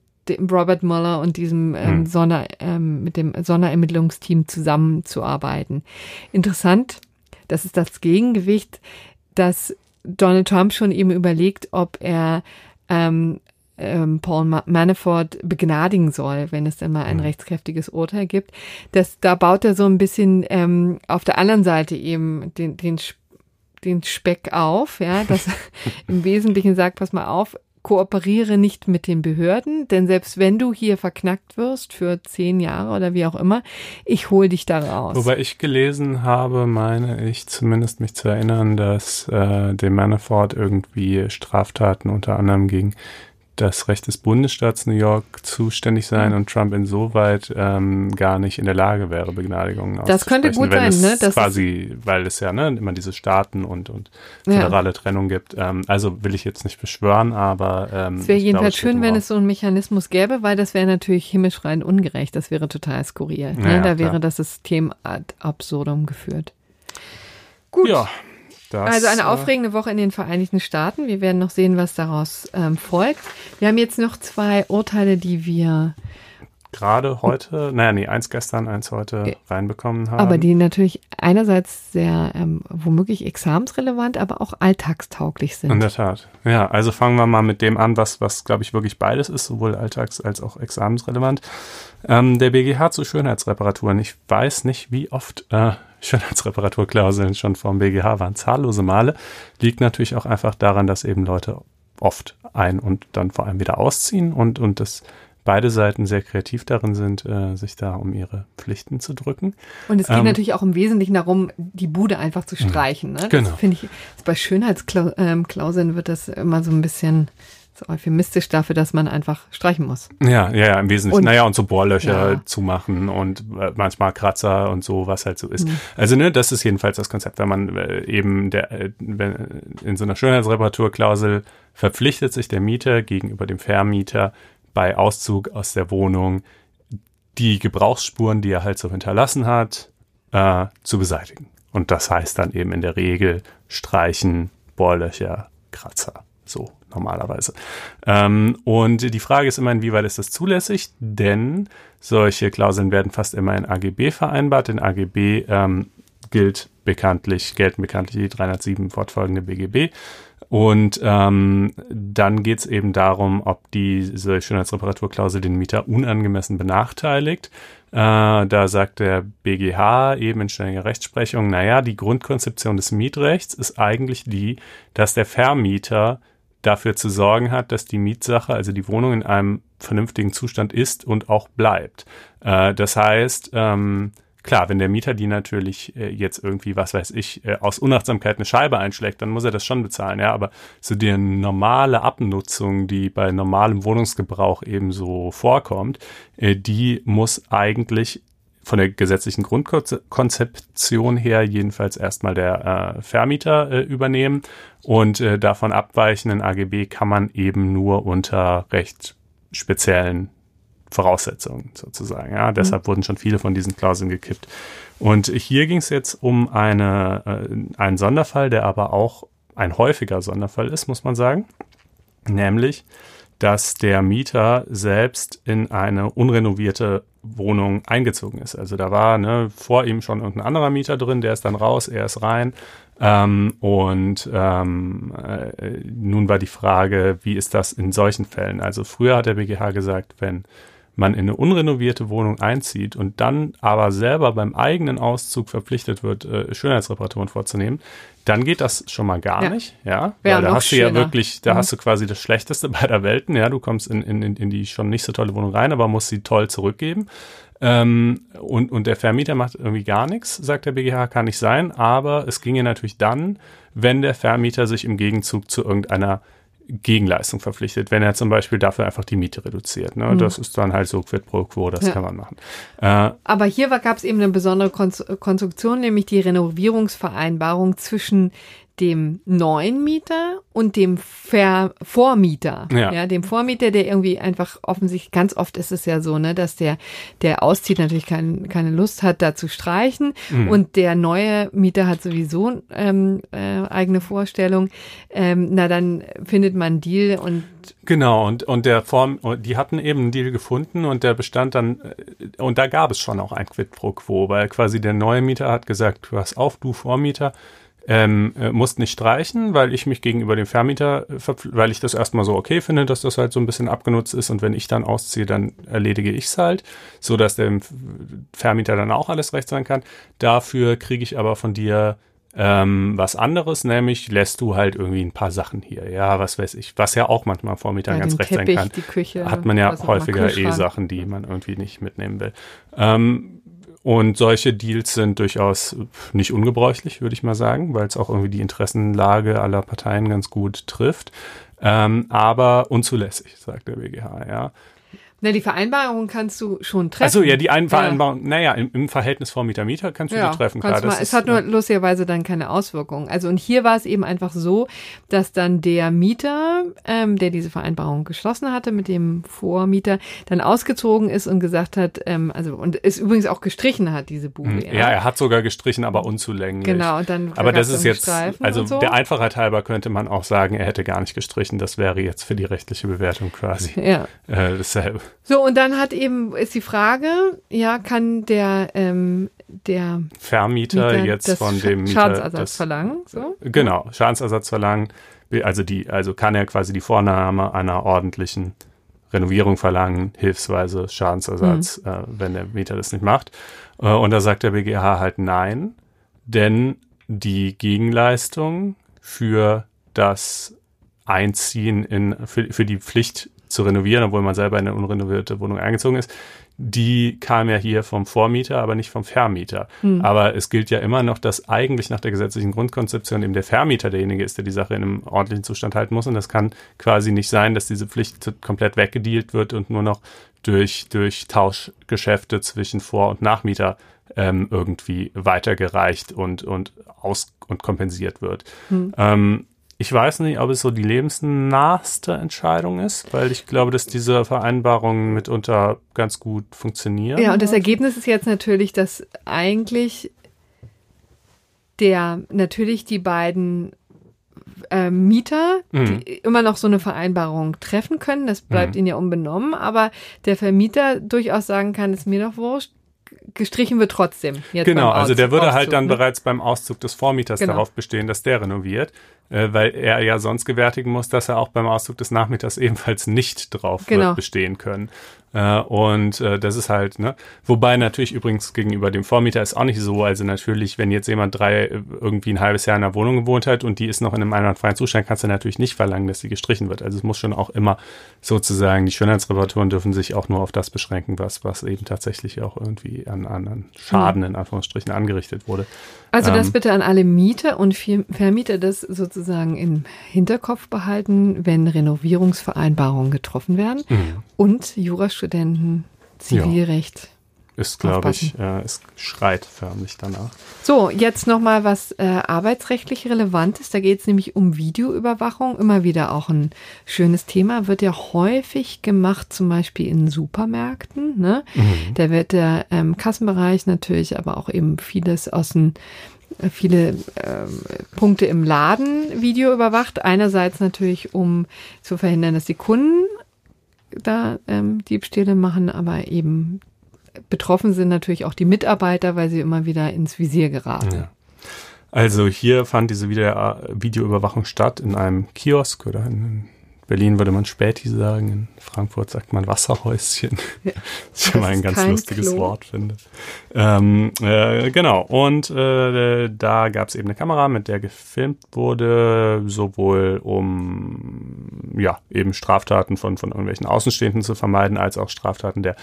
Robert Mueller und diesem ähm, Sonder, ähm, mit dem Sonderermittlungsteam zusammenzuarbeiten. Interessant, das ist das Gegengewicht, dass Donald Trump schon eben überlegt, ob er ähm, ähm, Paul Manafort begnadigen soll, wenn es denn mal ein mhm. rechtskräftiges Urteil gibt. Das, da baut er so ein bisschen ähm, auf der anderen Seite eben den, den, den Speck auf, ja, dass im Wesentlichen sagt, pass mal auf, kooperiere nicht mit den Behörden, denn selbst wenn du hier verknackt wirst für zehn Jahre oder wie auch immer, ich hole dich da raus. Wobei ich gelesen habe, meine ich zumindest mich zu erinnern, dass äh, dem Manafort irgendwie Straftaten unter anderem gegen das Recht des Bundesstaats New York zuständig sein und Trump insoweit ähm, gar nicht in der Lage wäre, Begnadigungen auszusprechen. Das könnte gut sein, ne? Das quasi, ist weil es ja ne, immer diese Staaten und, und föderale ja. Trennung gibt. Ähm, also will ich jetzt nicht beschwören, aber ähm, es wäre jedenfalls schön, wenn es so einen Mechanismus gäbe, weil das wäre natürlich himmelschreiend ungerecht. Das wäre total skurril. Ne? Naja, da klar. wäre das System ad absurdum geführt. Gut. Ja. Das, also eine aufregende Woche in den Vereinigten Staaten. Wir werden noch sehen, was daraus ähm, folgt. Wir haben jetzt noch zwei Urteile, die wir gerade heute, naja, nee, eins gestern, eins heute reinbekommen haben. Aber die natürlich einerseits sehr ähm, womöglich examensrelevant, aber auch alltagstauglich sind. In der Tat. Ja, also fangen wir mal mit dem an, was, was glaube ich, wirklich beides ist, sowohl alltags- als auch examensrelevant. Ähm, der B G H zu Schönheitsreparaturen. Ich weiß nicht, wie oft äh, Schönheitsreparaturklauseln schon vom B G H waren, zahllose Male. Liegt natürlich auch einfach daran, dass eben Leute oft ein- und dann vor allem wieder ausziehen und, und dass beide Seiten sehr kreativ darin sind, äh, sich da um ihre Pflichten zu drücken. Und es geht ähm, natürlich auch im Wesentlichen darum, die Bude einfach zu streichen. Ne? Genau. Das finde ich, das bei Schönheitsklauseln wird das immer so ein bisschen euphemistisch dafür, dass man einfach streichen muss. Ja, ja, ja im Wesentlichen. Und, naja, und so Bohrlöcher ja. zumachen und äh, manchmal Kratzer und so, was halt so ist. Mhm. Also ne, das ist jedenfalls das Konzept, wenn man äh, eben der, äh, wenn, in so einer Schönheitsreparaturklausel verpflichtet sich der Mieter gegenüber dem Vermieter bei Auszug aus der Wohnung die Gebrauchsspuren, die er halt so hinterlassen hat, äh, zu beseitigen. Und das heißt dann eben in der Regel streichen, Bohrlöcher, Kratzer. So normalerweise. Ähm, und die Frage ist immer, inwieweit ist das zulässig? Denn solche Klauseln werden fast immer in A G B vereinbart. In A G B ähm, gilt bekanntlich, gelten bekanntlich die dreihundertsieben fortfolgende B G B. Und ähm, dann geht es eben darum, ob diese Schönheitsreparaturklausel den Mieter unangemessen benachteiligt. Äh, da sagt der B G H eben in ständiger Rechtsprechung, naja, die Grundkonzeption des Mietrechts ist eigentlich die, dass der Vermieter dafür zu sorgen hat, dass die Mietsache, also die Wohnung, in einem vernünftigen Zustand ist und auch bleibt. Äh, das heißt, ähm, klar, wenn der Mieter die natürlich äh, jetzt irgendwie, was weiß ich, äh, aus Unachtsamkeit eine Scheibe einschlägt, dann muss er das schon bezahlen, ja, aber so die normale Abnutzung, die bei normalem Wohnungsgebrauch eben so vorkommt, äh, die muss eigentlich von der gesetzlichen Grundkonzeption her jedenfalls erstmal der äh, Vermieter äh, übernehmen und äh, davon abweichenden A G B kann man eben nur unter recht speziellen Voraussetzungen sozusagen. Ja, deshalb mhm. wurden schon viele von diesen Klauseln gekippt. Und hier ging es jetzt um eine, äh, einen Sonderfall, der aber auch ein häufiger Sonderfall ist, muss man sagen, nämlich dass der Mieter selbst in eine unrenovierte Wohnung eingezogen ist. Also da war ne, vor ihm schon irgendein anderer Mieter drin, der ist dann raus, er ist rein. Ähm, und ähm, äh, nun war die Frage, wie ist das in solchen Fällen? Also früher hat der B G H gesagt, wenn man in eine unrenovierte Wohnung einzieht und dann aber selber beim eigenen Auszug verpflichtet wird, äh, Schönheitsreparaturen vorzunehmen, dann geht das schon mal gar ja. nicht. Ja, weil da hast schöner. du ja wirklich, da mhm. hast du quasi das Schlechteste beider Welten. Ja, du kommst in, in, in die schon nicht so tolle Wohnung rein, aber musst sie toll zurückgeben. Ähm, und, und der Vermieter macht irgendwie gar nichts, sagt der B G H, kann nicht sein. Aber es ginge natürlich dann, wenn der Vermieter sich im Gegenzug zu irgendeiner Gegenleistung verpflichtet, wenn er zum Beispiel dafür einfach die Miete reduziert. Ne? Mhm. Das ist dann halt so quid pro quo, das ja. kann man machen. Äh, Aber hier gab es eben eine besondere Konstruktion, nämlich die Renovierungsvereinbarung zwischen dem neuen Mieter und dem Ver- Vormieter. Ja. ja, dem Vormieter, der irgendwie einfach offensichtlich, ganz oft ist es ja so, ne, dass der, der auszieht, natürlich kein, keine Lust hat, da zu streichen. Mhm. Und der neue Mieter hat sowieso ähm, äh, eigene Vorstellung. Ähm, na, dann findet man einen Deal und Genau, und, und der Form, die hatten eben einen Deal gefunden und der bestand dann, und da gab es schon auch ein Quid pro Quo, weil quasi der neue Mieter hat gesagt, pass auf, du Vormieter, Ähm, äh, musst nicht streichen, weil ich mich gegenüber dem Vermieter, äh, verpf- weil ich das erstmal so okay finde, dass das halt so ein bisschen abgenutzt ist und wenn ich dann ausziehe, dann erledige ich es halt, so dass dem Vermieter dann auch alles recht sein kann. Dafür kriege ich aber von dir ähm, was anderes, nämlich lässt du halt irgendwie ein paar Sachen hier, ja, was weiß ich, was ja auch manchmal am Vormittag ja, ganz recht Teppich, sein kann. Die Küche, hat man ja häufiger eh Sachen, die man irgendwie nicht mitnehmen will. Ähm, Und solche Deals sind durchaus nicht ungebräuchlich, würde ich mal sagen, weil es auch irgendwie die Interessenlage aller Parteien ganz gut trifft. Ähm, aber unzulässig, sagt der B G H, ja. Na, die Vereinbarung kannst du schon treffen. Achso, ja, die einen Vereinbarung, ja. naja, im, im Verhältnis Vormieter-Mieter kannst du ja, die treffen. Klar, das mal, ist, es hat nur lustigerweise dann keine Auswirkungen. Also und hier war es eben einfach so, dass dann der Mieter, ähm, der diese Vereinbarung geschlossen hatte mit dem Vormieter, dann ausgezogen ist und gesagt hat, ähm, also und es übrigens auch gestrichen hat, diese Bude. Mhm, ja, ja, er hat sogar gestrichen, aber unzulänglich. Genau, und dann aber das ist jetzt, Streifen also so. Der Einfachheit halber könnte man auch sagen, er hätte gar nicht gestrichen. Das wäre jetzt für die rechtliche Bewertung quasi ja. äh, dasselbe. So, und dann hat eben, ist die Frage, ja, kann der, ähm, der Vermieter Mieter jetzt das von dem Mieter Schadensersatz das, verlangen? So? Genau, Schadensersatz verlangen, also die, also kann er quasi die Vornahme einer ordentlichen Renovierung verlangen, hilfsweise Schadensersatz, mhm. äh, wenn der Mieter das nicht macht. Äh, und da sagt der B G H halt nein, denn die Gegenleistung für das Einziehen in, für, für die Pflicht zu renovieren, obwohl man selber in eine unrenovierte Wohnung eingezogen ist, die kam ja hier vom Vormieter, aber nicht vom Vermieter. Hm. Aber es gilt ja immer noch, dass eigentlich nach der gesetzlichen Grundkonzeption eben der Vermieter derjenige ist, der die Sache in einem ordentlichen Zustand halten muss. Und das kann quasi nicht sein, dass diese Pflicht komplett weggedealt wird und nur noch durch, durch Tauschgeschäfte zwischen Vor- und Nachmieter ähm, irgendwie weitergereicht und, und, aus- und kompensiert wird. Hm. Ähm, Ich weiß nicht, ob es so die lebensnaheste Entscheidung ist, weil ich glaube, dass diese Vereinbarungen mitunter ganz gut funktionieren. Ja, und das Ergebnis ist jetzt natürlich, dass eigentlich der, natürlich die beiden äh, Mieter mhm. die immer noch so eine Vereinbarung treffen können. Das bleibt mhm. ihnen ja unbenommen, aber der Vermieter durchaus sagen kann, ist mir doch wurscht. Gestrichen wird trotzdem. Jetzt genau, Aus- also der würde Auszug, halt dann ne? bereits beim Auszug des Vormieters genau. darauf bestehen, dass der renoviert, äh, weil er ja sonst gewärtigen muss, dass er auch beim Auszug des Nachmieters ebenfalls nicht drauf genau. wird bestehen können. Äh, und äh, das ist halt, ne, wobei natürlich übrigens gegenüber dem Vormieter ist auch nicht so, also natürlich, wenn jetzt jemand drei irgendwie ein halbes Jahr in einer Wohnung gewohnt hat und die ist noch in einem einwandfreien Zustand, kannst du natürlich nicht verlangen, dass sie gestrichen wird. Also es muss schon auch immer sozusagen, die Schönheitsreparaturen dürfen sich auch nur auf das beschränken, was, was eben tatsächlich auch irgendwie an anderen Schaden in Anführungsstrichen angerichtet wurde. Also das ähm, bitte an alle Mieter und Vermieter das sozusagen im Hinterkopf behalten, wenn Renovierungsvereinbarungen getroffen werden mhm. und Jurastudenten, Zivilrecht ja. Ist, glaube ich, äh, es schreit förmlich danach. So, jetzt nochmal was äh, arbeitsrechtlich relevant ist. Da geht es nämlich um Videoüberwachung. Immer wieder auch ein schönes Thema. Wird ja häufig gemacht, zum Beispiel in Supermärkten. Ne? Mhm. Da wird der ähm, Kassenbereich natürlich, aber auch eben vieles aus den viele äh, Punkte im Laden Video überwacht. Einerseits natürlich, um zu verhindern, dass die Kunden da ähm, Diebstähle machen, aber eben betroffen sind natürlich auch die Mitarbeiter, weil sie immer wieder ins Visier geraten. Ja. Also hier fand diese Video- Videoüberwachung statt in einem Kiosk oder in einem Berlin würde man Späti sagen, in Frankfurt sagt man Wasserhäuschen. Ja, das ich mal ein ganz lustiges Klo. Wort finde. Ähm, äh, genau, und äh, da gab es eben eine Kamera, mit der gefilmt wurde, sowohl um ja eben Straftaten von, von irgendwelchen Außenstehenden zu vermeiden, als auch Straftaten der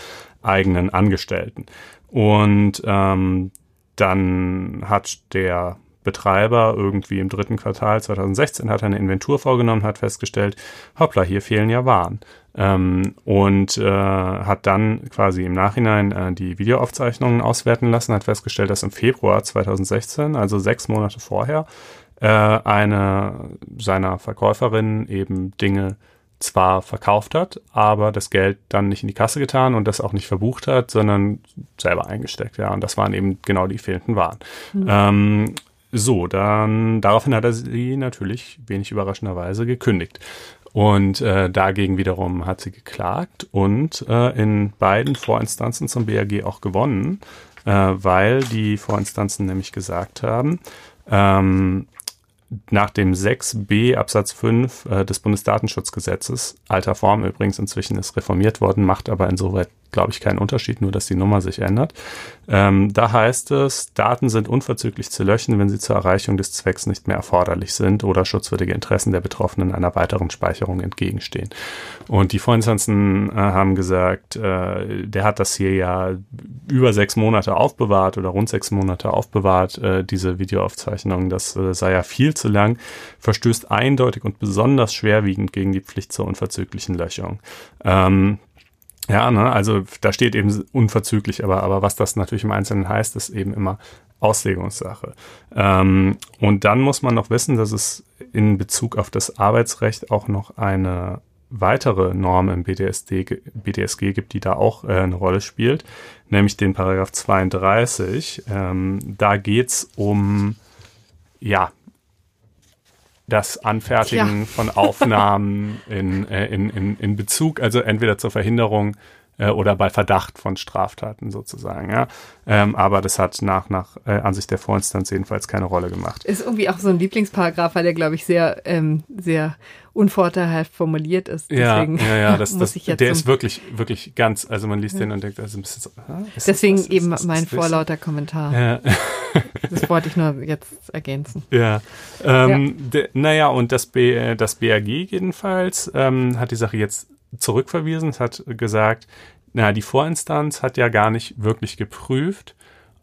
eigenen Angestellten. Und ähm, dann hat der Betreiber irgendwie im dritten Quartal zwanzig sechzehn hat er eine Inventur vorgenommen, hat festgestellt, hoppla, hier fehlen ja Waren. Ähm, und äh, hat dann quasi im Nachhinein äh, die Videoaufzeichnungen auswerten lassen, hat festgestellt, dass im Februar zwanzig sechzehn, also sechs Monate vorher, äh, eine seiner Verkäuferinnen eben Dinge zwar verkauft hat, aber das Geld dann nicht in die Kasse getan und das auch nicht verbucht hat, sondern selber eingesteckt. Ja, und das waren eben genau die fehlenden Waren. Mhm. Ähm, So, dann daraufhin hat er sie natürlich wenig überraschenderweise gekündigt. Und äh, dagegen wiederum hat sie geklagt und äh, in beiden Vorinstanzen zum B A G auch gewonnen, äh, weil die Vorinstanzen nämlich gesagt haben, ähm, nach dem sechs b Absatz fünf äh, des Bundesdatenschutzgesetzes, alter Form übrigens, inzwischen ist reformiert worden, macht aber insoweit, glaube ich, keinen Unterschied, nur dass die Nummer sich ändert. Ähm, da heißt es, Daten sind unverzüglich zu löschen, wenn sie zur Erreichung des Zwecks nicht mehr erforderlich sind oder schutzwürdige Interessen der Betroffenen einer weiteren Speicherung entgegenstehen. Und die Vorinstanzen äh, haben gesagt, äh, der hat das hier ja über sechs Monate aufbewahrt oder rund sechs Monate aufbewahrt, äh, diese Videoaufzeichnung, das äh, sei ja viel zu lang, verstößt eindeutig und besonders schwerwiegend gegen die Pflicht zur unverzüglichen Löschung. Ähm, ja, ne, also da steht eben unverzüglich, aber, aber was das natürlich im Einzelnen heißt, ist eben immer Auslegungssache. Ähm, und dann muss man noch wissen, dass es in Bezug auf das Arbeitsrecht auch noch eine weitere Norm im B D S G gibt, die da auch äh, eine Rolle spielt, nämlich den Paragraph zweiunddreißig. Ähm, da geht es um, ja, das Anfertigen ja. von Aufnahmen in, in, in, in Bezug, also entweder zur Verhinderung äh, oder bei Verdacht von Straftaten sozusagen. Ja. Ähm, aber das hat nach, nach äh, Ansicht der Vorinstanz jedenfalls keine Rolle gemacht. Ist irgendwie auch so ein Lieblingsparagraf, weil der, glaube ich, sehr, ähm, sehr unvorteilhaft formuliert ist. Deswegen ja, ja, ja, das, muss ich jetzt der ist wirklich, wirklich ganz, also man liest ja. den und denkt, also ein bisschen so, ah, ist deswegen das, was, eben ist, mein vorlauter Kommentar. Ja. Das wollte ich nur jetzt ergänzen. Ja, ähm, ja. De, naja, und das, B, das B A G jedenfalls ähm, hat die Sache jetzt zurückverwiesen. Es hat gesagt, na, die Vorinstanz hat ja gar nicht wirklich geprüft,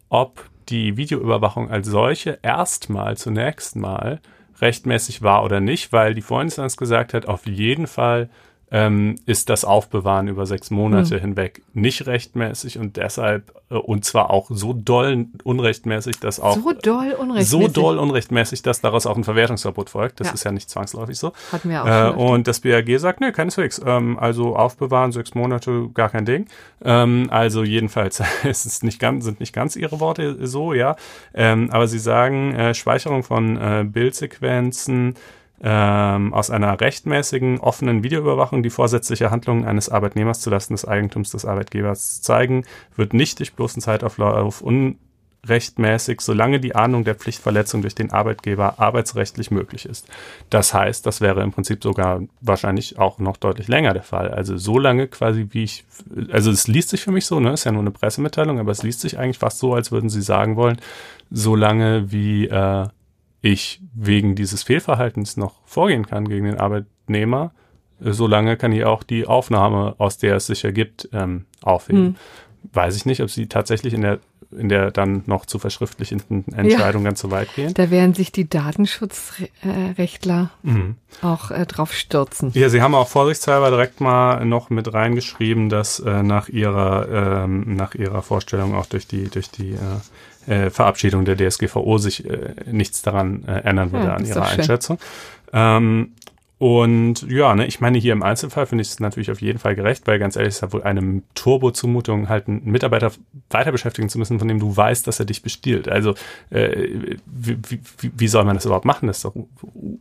ob die Videoüberwachung als solche erstmal zunächst mal rechtmäßig war oder nicht, weil die Vorinstanz gesagt hat, auf jeden Fall ähm, ist das Aufbewahren über sechs Monate mhm. hinweg nicht rechtmäßig und deshalb, äh, und zwar auch so doll unrechtmäßig, dass auch so doll unrechtmäßig, so doll unrechtmäßig dass daraus auch ein Verwertungsverbot folgt. Das ja. ist ja nicht zwangsläufig so. Hatten wir auch schon äh, und das B A G sagt, nee, keineswegs. Ähm, also aufbewahren, sechs Monate, gar kein Ding. Ähm, also jedenfalls es ist nicht ganz, sind nicht ganz ihre Worte so, ja. Ähm, aber sie sagen, äh, Speicherung von äh, Bildsequenzen Ähm, aus einer rechtmäßigen, offenen Videoüberwachung, die vorsätzliche Handlungen eines Arbeitnehmers zulasten des Eigentums des Arbeitgebers zeigen, wird nicht durch bloßen Zeitauflauf unrechtmäßig, solange die Ahndung der Pflichtverletzung durch den Arbeitgeber arbeitsrechtlich möglich ist. Das heißt, das wäre im Prinzip sogar wahrscheinlich auch noch deutlich länger der Fall. Also so lange quasi, wie ich, also es liest sich für mich so, ne, ist ja nur eine Pressemitteilung, aber es liest sich eigentlich fast so, als würden sie sagen wollen, so lange wie äh, ich wegen dieses Fehlverhaltens noch vorgehen kann gegen den Arbeitnehmer, solange kann ich auch die Aufnahme, aus der es sich ergibt, ähm, aufheben. Hm. Weiß ich nicht, ob sie tatsächlich in der in der dann noch zu verschriftlichenden Entscheidung ja, ganz so weit gehen. Da werden sich die Datenschutzrechtler mhm. auch äh, drauf stürzen. Ja, sie haben auch vorsichtshalber direkt mal noch mit reingeschrieben, dass äh, nach ihrer ähm, nach ihrer Vorstellung auch durch die durch die äh, Äh, Verabschiedung der D S G V O sich äh, nichts daran äh, ändern würde ja, an ihrer Einschätzung. Ähm, und ja, ne, ich meine, hier im Einzelfall finde ich es natürlich auf jeden Fall gerecht, weil ganz ehrlich, es ist wohl eine Turbo-Zumutung, halt einen Mitarbeiter weiter beschäftigen zu müssen, von dem du weißt, dass er dich bestiehlt. Also äh, wie, wie, wie soll man das überhaupt machen? Das ist doch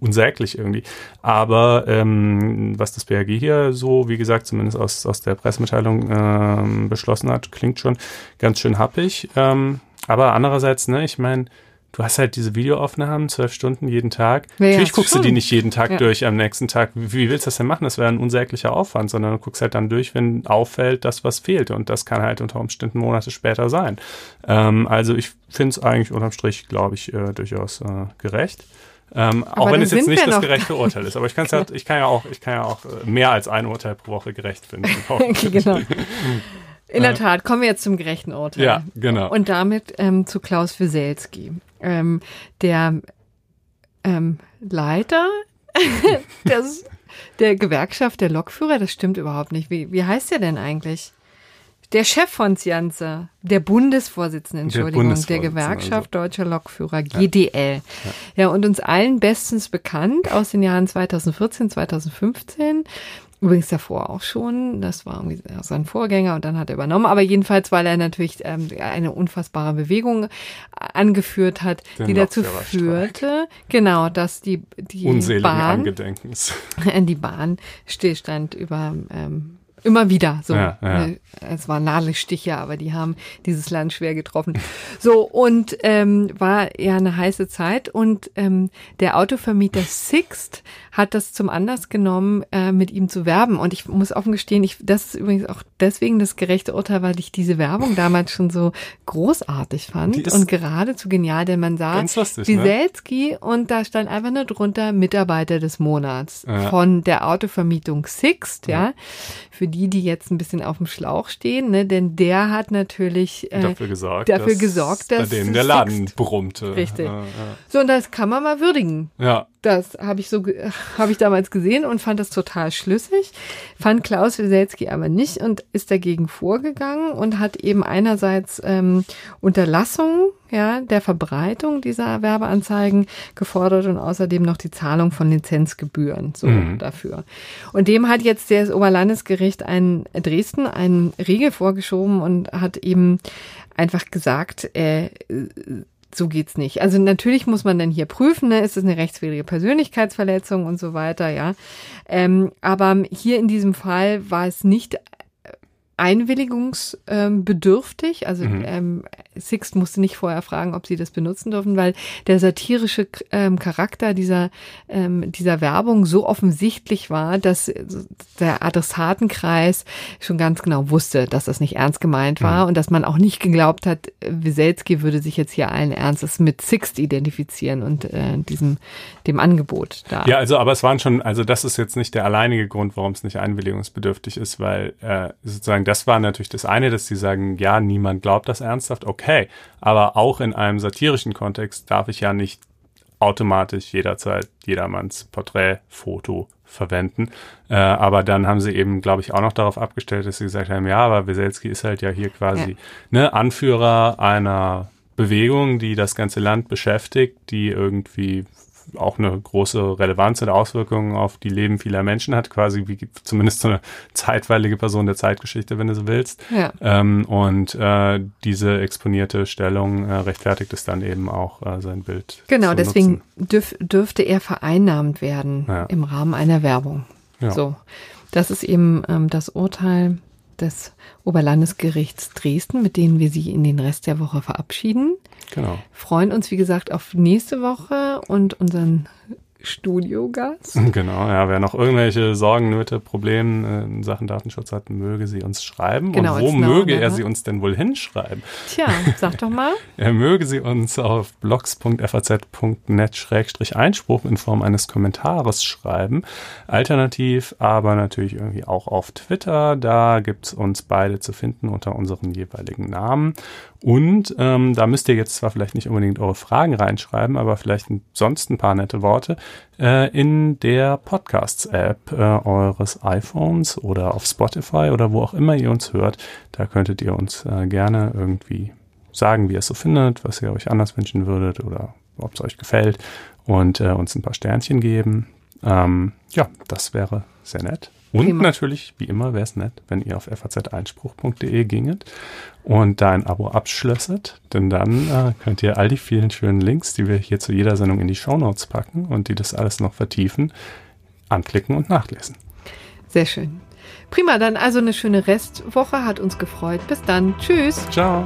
unsäglich irgendwie. Aber ähm, was das B A G hier so, wie gesagt, zumindest aus, aus der Pressemitteilung ähm, beschlossen hat, klingt schon ganz schön happig. Ähm, Aber andererseits, ne, ich meine, du hast halt diese Videoaufnahmen, zwölf Stunden jeden Tag. Ja, natürlich guckst schon. Du die nicht jeden Tag ja. durch am nächsten Tag. Wie, wie willst du das denn machen? Das wäre ein unsäglicher Aufwand, sondern du guckst halt dann durch, wenn auffällt, dass was fehlt. Und das kann halt unter Umständen Monate später sein. Ähm, also ich finde es eigentlich unterm Strich, glaube ich, äh, durchaus äh, gerecht. Ähm, auch wenn es jetzt nicht das gerechte Urteil ist. Aber ich, kann's halt, ich, kann ja auch, ich kann ja auch mehr als ein Urteil pro Woche gerecht finden. Genau. In der Tat, kommen wir jetzt zum gerechten Urteil. Ja, genau. Und damit ähm, zu Klaus Weselsky, ähm, der ähm, Leiter des, der Gewerkschaft, der Lokführer. Das stimmt überhaupt nicht. Wie, wie heißt der denn eigentlich? Der Chef von Sianze, der Bundesvorsitzende, Entschuldigung, der, Bundesvorsitzende, der Gewerkschaft also. Deutscher Lokführer, G D L. Ja. ja, und uns allen bestens bekannt aus den Jahren zweitausendvierzehn, zweitausendfünfzehn. Übrigens davor auch schon, das war irgendwie sein Vorgänger und dann hat er übernommen. Aber jedenfalls, weil er natürlich ähm, eine unfassbare Bewegung angeführt hat, Den die dazu führte, genau, dass die, die Unseligen Bahn, Angedenkens. die Bahn stillstand über, ähm, immer wieder, so. Ja, ja. Es waren Nadelstiche, aber die haben dieses Land schwer getroffen. So, und ähm, war ja eine heiße Zeit. Und ähm, der Autovermieter Sixt hat das zum Anlass genommen, äh, mit ihm zu werben. Und ich muss offen gestehen, ich, das ist übrigens auch deswegen das gerechte Urteil, weil ich diese Werbung damals schon so großartig fand und geradezu genial, denn man sah Wieselski, ne? Und da stand einfach nur drunter Mitarbeiter des Monats ja. von der Autovermietung Sixt, ja, ja. Für die, die jetzt ein bisschen auf dem Schlauch stehen, ne? Denn der hat natürlich äh, dafür gesorgt, dafür dass, gesorgt, dass bei denen der Laden Sixt brummte. Richtig. Ja, ja. So, und das kann man mal würdigen. Ja. Das habe ich so habe ich damals gesehen und fand das total schlüssig, fand Klaus Weselsky aber nicht und ist dagegen vorgegangen und hat eben einerseits ähm, Unterlassung ja, der Verbreitung dieser Werbeanzeigen gefordert und außerdem noch die Zahlung von Lizenzgebühren so mhm. dafür. Und dem hat jetzt das Oberlandesgericht in Dresden einen Riegel vorgeschoben und hat eben einfach gesagt, äh, so geht's nicht. Also natürlich muss man dann hier prüfen, ne? Ist es eine rechtswidrige Persönlichkeitsverletzung und so weiter, ja. Ähm, aber hier in diesem Fall war es nicht einwilligungsbedürftig. Also mhm. ähm, Sixt musste nicht vorher fragen, ob sie das benutzen dürfen, weil der satirische ähm, Charakter dieser ähm, dieser Werbung so offensichtlich war, dass der Adressatenkreis schon ganz genau wusste, dass das nicht ernst gemeint war mhm. und dass man auch nicht geglaubt hat, Weselsky würde sich jetzt hier allen Ernstes mit Sixt identifizieren und äh, diesem dem Angebot da. Ja, also aber es waren schon, also das ist jetzt nicht der alleinige Grund, warum es nicht einwilligungsbedürftig ist, weil äh, sozusagen das war natürlich das eine, dass sie sagen, ja, niemand glaubt das ernsthaft, okay, aber auch in einem satirischen Kontext darf ich ja nicht automatisch jederzeit jedermanns Porträt, Foto verwenden. Äh, aber dann haben sie eben, glaube ich, auch noch darauf abgestellt, dass sie gesagt haben, ja, aber Weselsky ist halt ja hier quasi ja. ne, Anführer einer Bewegung, die das ganze Land beschäftigt, die irgendwie auch eine große Relevanz oder Auswirkungen auf die Leben vieler Menschen hat, quasi wie zumindest so eine zeitweilige Person der Zeitgeschichte, wenn du so willst. Ja. Ähm, und äh, diese exponierte Stellung äh, rechtfertigt es dann eben auch, äh, sein Bild genau, zu deswegen dürf, dürfte er vereinnahmt werden ja. im Rahmen einer Werbung. Ja. So, das ist eben ähm, das Urteil des Oberlandesgerichts Dresden, mit denen wir Sie in den Rest der Woche verabschieden. Genau. Freuen uns, wie gesagt, auf nächste Woche und unseren Studiogast. Genau, ja, wer noch irgendwelche Sorgen, Nöte, Probleme in Sachen Datenschutz hat, möge sie uns schreiben. Genau, und wo möge er sie uns denn wohl hinschreiben? Tja, sag doch mal. Er möge sie uns auf blogs punkt f a z punkt net slash einspruch in Form eines Kommentares schreiben. Alternativ aber natürlich irgendwie auch auf Twitter. Da gibt es uns beide zu finden unter unseren jeweiligen Namen. Und ähm, da müsst ihr jetzt zwar vielleicht nicht unbedingt eure Fragen reinschreiben, aber vielleicht sonst ein paar nette Worte äh, in der Podcasts-App äh, eures iPhones oder auf Spotify oder wo auch immer ihr uns hört. Da könntet ihr uns äh, gerne irgendwie sagen, wie ihr es so findet, was ihr euch anders wünschen würdet oder ob es euch gefällt und äh, uns ein paar Sternchen geben. Ähm, ja, das wäre sehr nett. Und Prima. Natürlich, wie immer, wäre es nett, wenn ihr auf f a z einspruch punkt d e ginget und da ein Abo abschlösset, denn dann äh, könnt ihr all die vielen schönen Links, die wir hier zu jeder Sendung in die Shownotes packen und die das alles noch vertiefen, anklicken und nachlesen. Sehr schön. Prima, dann also eine schöne Restwoche, hat uns gefreut. Bis dann. Tschüss. Ciao.